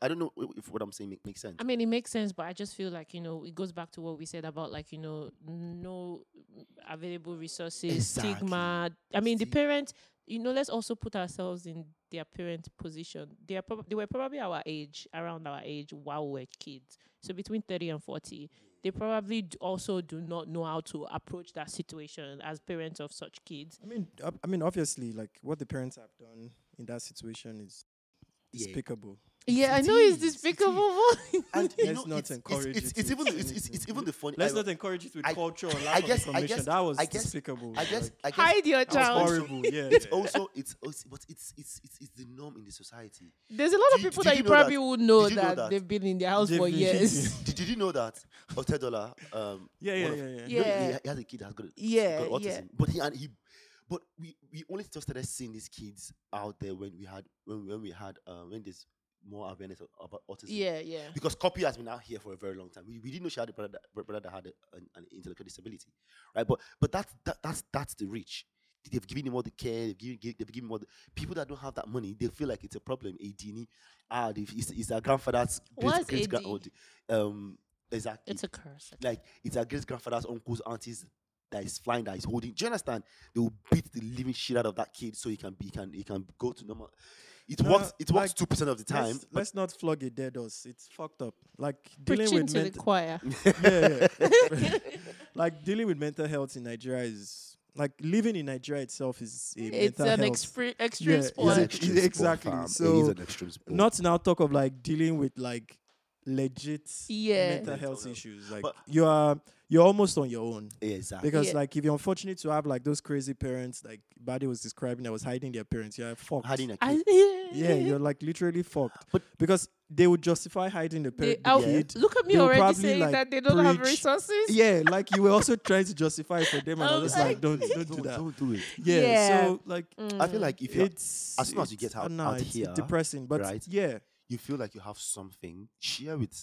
I don't know if what I'm saying makes sense. I mean, it makes sense, but I just feel like, you know, it goes back to what we said about, like, you know, no available resources, exactly. Stigma. I mean, the parent, you know, let's also put ourselves in their parent position. They were probably around our age, while we were kids. So between 30 and 40. They probably also do not know how to approach that situation as parents of such kids. I mean, obviously, like what the parents have done in that situation is despicable. Yeah, I know it's despicable. And let's not encourage it. It's even the funny. Let's not encourage it with culture or lack of information. That was despicable. Hide your child. Horrible. Yeah. It's the norm in the society. There's a lot of people that you probably would know that they've been in their house for years. Did you know that $10? Yeah. He has a kid that's got autism, but we only just started seeing these kids out there when there's more awareness about autism. Yeah. Because copy has been out here for a very long time. We didn't know she had a brother that had an intellectual disability, right? But that's the reach. They've given him all the care. They've given him all the people that don't have that money. They feel like it's a problem. AD, it's our grandfather's great-great-grandfather. Exactly. It's a curse. Like it's our great-grandfather's uncles, aunties that is flying, that is holding. Do you understand? They will beat the living shit out of that kid so he can go to normal. It works 2% of the time. Let's not flog a dead horse. It's fucked up. Like dealing with the choir. Yeah. Like dealing with mental health in Nigeria is like living in Nigeria itself is extreme sport. Exactly. So not now talk of like dealing with like legit mental health issues. Like but you're almost on your own. Yeah, exactly. Because like if you're unfortunate to have like those crazy parents, like Badi was describing, that was hiding their parents, you're fucked. Hiding a kid. Yeah, you're like literally fucked. But because they would justify hiding the parent. Look at me already saying like that they don't have resources. Yeah, like you were also trying to justify it for them, and I was like, don't do that. Don't do it. Yeah. So like, I feel like if you're as soon as you get out here, it's depressing. But right? Yeah. You feel like you have something, share with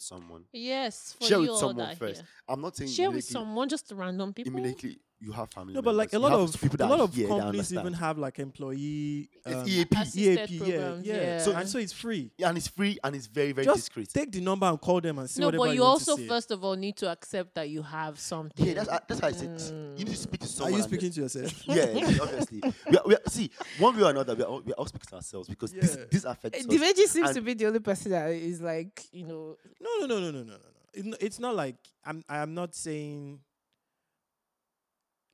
someone. Yes, for share you with all someone that first. Here. I'm not saying share with someone, just random people. Immediately, you have family. No, but members. Like a lot of companies even have like employee EAP programs. Yeah. So and so it's free. Yeah, and it's free and it's very very just discreet. Take the number and call them and see whatever you want to say. No, but you also first of all need to accept that you have something. Yeah, that's how I said. You need to speak to someone. Are you speaking to yourself? Yeah, obviously. See, one way or another, we are all speaking to ourselves because this affects. Diveji seems to be the only person that is like, you know. No. It's not like I'm not saying.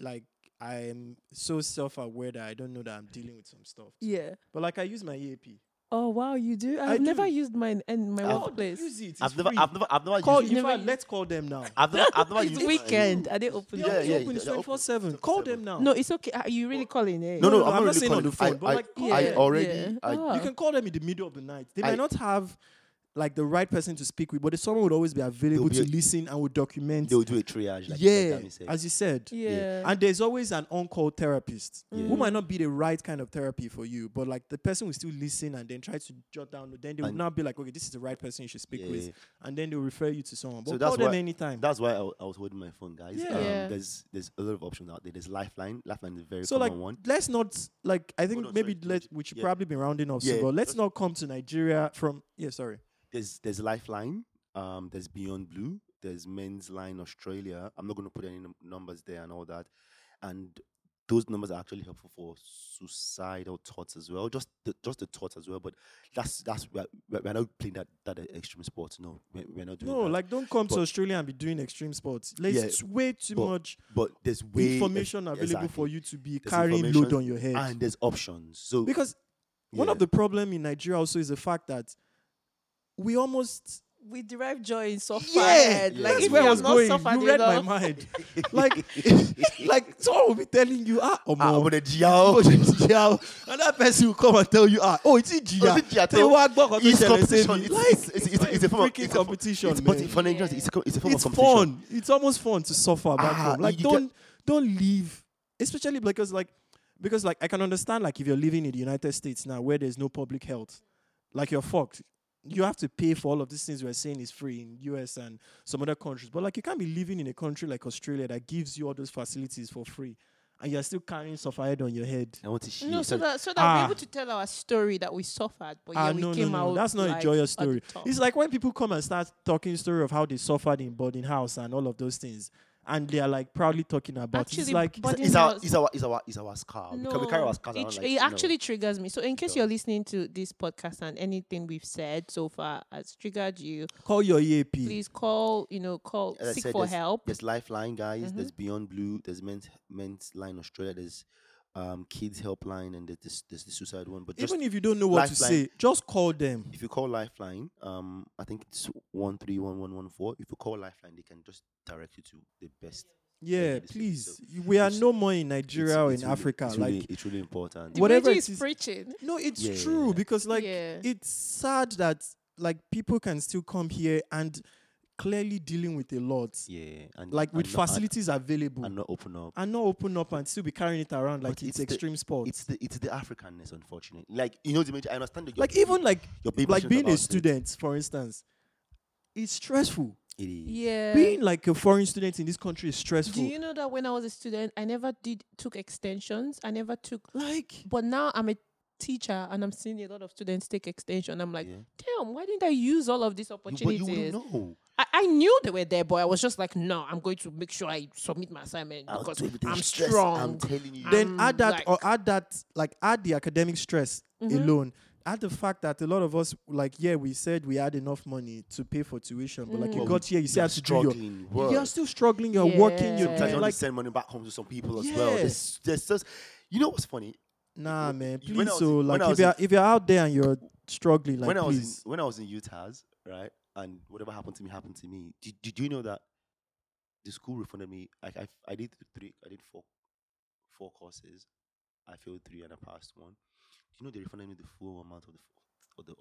Like, I'm so self-aware that I don't know that I'm dealing with some stuff. Too. Yeah. But, like, I use my EAP. Oh wow, you do? I've never used mine in my workplace. Use it. I've never used it. Let's call them now. I've never used it. It's weekend. Are they open? Yeah. Open 24/7. Call them now. No, it's okay. Are you really calling? Eh? No. I'm not saying on the phone. But I already. You can call them in the middle of the night. They might not have like the right person to speak with, but if someone would always be available to listen and would document. They'll do a triage. As you said. Yeah. And there's always an on-call therapist who might not be the right kind of therapy for you, but like the person will still listen and then try to jot down. Then they will now be like, okay, this is the right person you should speak with. And then they'll refer you to someone. But so call them anytime. That's why I was holding my phone, guys. Yeah. There's a lot of options out there. There's Lifeline. Lifeline is a very common one. Let's not, I think we should probably be rounding off. So, but let's not come to Nigeria from, There's Lifeline, there's Beyond Blue, there's MensLine Australia. I'm not going to put any numbers there and all that. And those numbers are actually helpful for suicidal thoughts as well, just the thoughts as well. But that's we're not playing that extreme sports. No, we're not doing. No, that. Don't come to Australia and be doing extreme sports. It's way too much. But there's way information available for you to be carrying load on your head, and there's options. So because one of the problem in Nigeria also is the fact that. We derive joy in suffering. Yeah. That's if where I was going. You read my mind. Someone will be telling you, and that person will come and tell you, it's Gia. It's a form of competition. It's fun. It's almost fun to suffer back home. Don't leave, especially because I can understand if you're living in the United States now where there's no public health, you're fucked. You have to pay for all of these things we're saying is free in US and some other countries. But you can't be living in a country like Australia that gives you all those facilities for free. And you're still carrying suffering on your head. I want to share. No, so that we're able to tell our story that we suffered, but we came out. That's not a joyous story. It's like when people come and start talking story of how they suffered in boarding house and all of those things. And they are proudly talking about it. It's our scar. No, we carry our scars around. It actually triggers me. So in case you're listening to this podcast and anything we've said so far has triggered you, call your EAP. Please seek for help. There's Lifeline, guys. Mm-hmm. There's Beyond Blue. There's MensLine Australia. There's Kids Helpline, and there's the suicide one. But even if you don't know what to say, just call them. If you call Lifeline, I think it's 131114. If you call Lifeline, they can just direct you to the best. Yeah, please. We are no more in Nigeria or in Africa. It's really important. Whatever it is preaching. No, it's true because it's sad that people can still come here and. Clearly dealing with a lot, and with facilities available, and not open up, and still be carrying it around it's extreme sport. It's the Africanness, unfortunately. I understand that. Being a student, for instance, it's stressful. It is. Yeah, being a foreign student in this country is stressful. Do you know that when I was a student, I never took extensions. I never took But now I'm a teacher and I'm seeing a lot of students take extension. I'm damn, why didn't I use all of these opportunities? But you wouldn't know. I knew they were there, but I was just no, I'm going to make sure I submit my assignment because I'm strong. I'm telling you. Then add the academic stress alone. Add the fact that a lot of us, we said we had enough money to pay for tuition, but you got here, you still have to do you're still struggling, you're working. You're trying to send money back home to some people as well. There's just, you know what's funny? Nah, man, please. So, if you're out there and you're struggling, when I was in UTAS, right? And whatever happened to me. Did you know that the school refunded me? I did four courses. I failed three and I passed one. Do you know they refunded me the full amount of the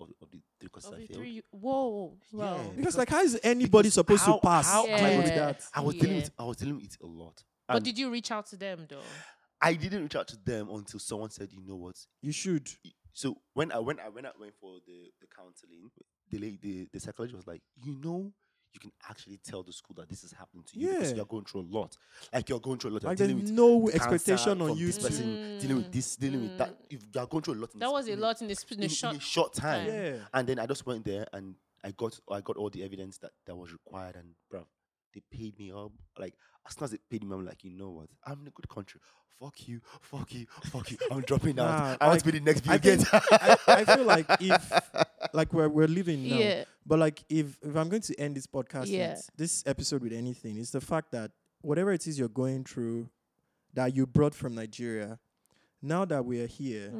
three courses I failed? Three, whoa! Wow. Yeah, because how is anybody supposed to pass? How am I going to do that? I was dealing with it a lot. But did you reach out to them though? I didn't reach out to them until someone said, "You know what? You should." So when I went for the counselling. The psychologist was like, you can actually tell the school that this is happening to you because you're going through a lot. You're going through a lot. You're dealing with no expectation on you. Dealing with this, dealing with that. If you're going through a lot. That was a lot in a short time. Yeah. And then I just went there and I got all the evidence that was required and bruv, they paid me up. As soon as they paid me, I'm like, you know what? I'm in a good country. Fuck you. I'm dropping out. I want to be the next big again. I feel if we're living now, but if I'm going to end this podcast, this episode with anything, it's the fact that whatever it is you're going through that you brought from Nigeria, now that we are here,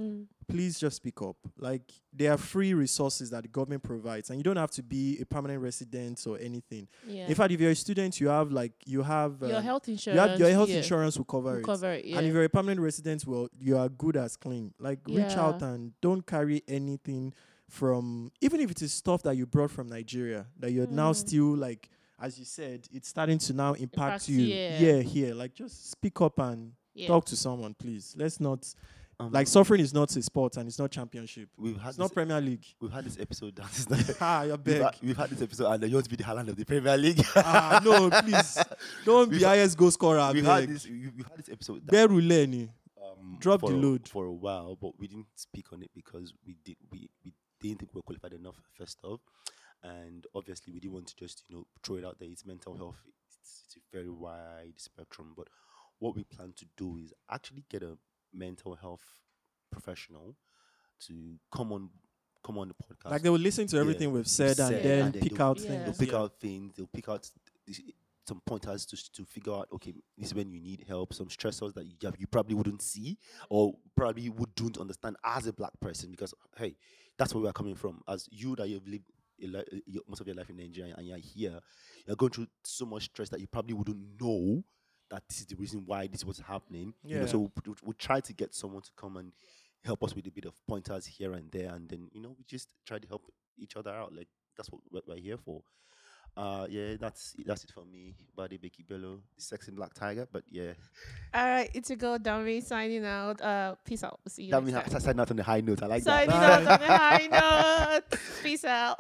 please just speak up. Like, there are free resources that the government provides, and you don't have to be a permanent resident or anything. Yeah. In fact, if you're a student, you have your health insurance. Your health insurance will cover it. Yeah. And if you're a permanent resident, well, you are good as clean. Like, reach out and don't carry anything from, even if it is stuff that you brought from Nigeria that you're now still, like, as you said, it's starting to now impact you. Here. Like, just speak up and talk to someone, please. Let's not. Suffering is not a sport and it's not championship. It's not Premier League. We've had this episode. We've had this episode and you want to be the Haaland of the Premier League. No, please. Don't be highest goal scorer. We've had this episode. Drop the load. For a while, but we didn't speak on it because we didn't think we were qualified enough, first off. And obviously we didn't want to just, throw it out there. It's mental health. It's a very wide spectrum. But what we plan to do is actually get a mental health professional to come on the podcast. Like, they will listen to everything we've said and then pick out things. They'll pick out things. They'll pick out some pointers to figure out, okay, this is when you need help, some stressors that you probably wouldn't see or probably wouldn't understand as a black person, because, hey, that's where we are coming from. As you that you've lived most of your life in Nigeria and you're here, you're going through so much stress that you probably wouldn't know that this is the reason why this was happening. Yeah. So we'll try to get someone to come and help us with a bit of pointers here and there, and then we just try to help each other out. Like, that's what we're here for. That's it for me. Adebeki Below, the sexy black tiger. But yeah. All right, it's your girl Dami signing out. Peace out. See you. Dami signing out on the high note. I like that. Signing out on the high note. Peace out.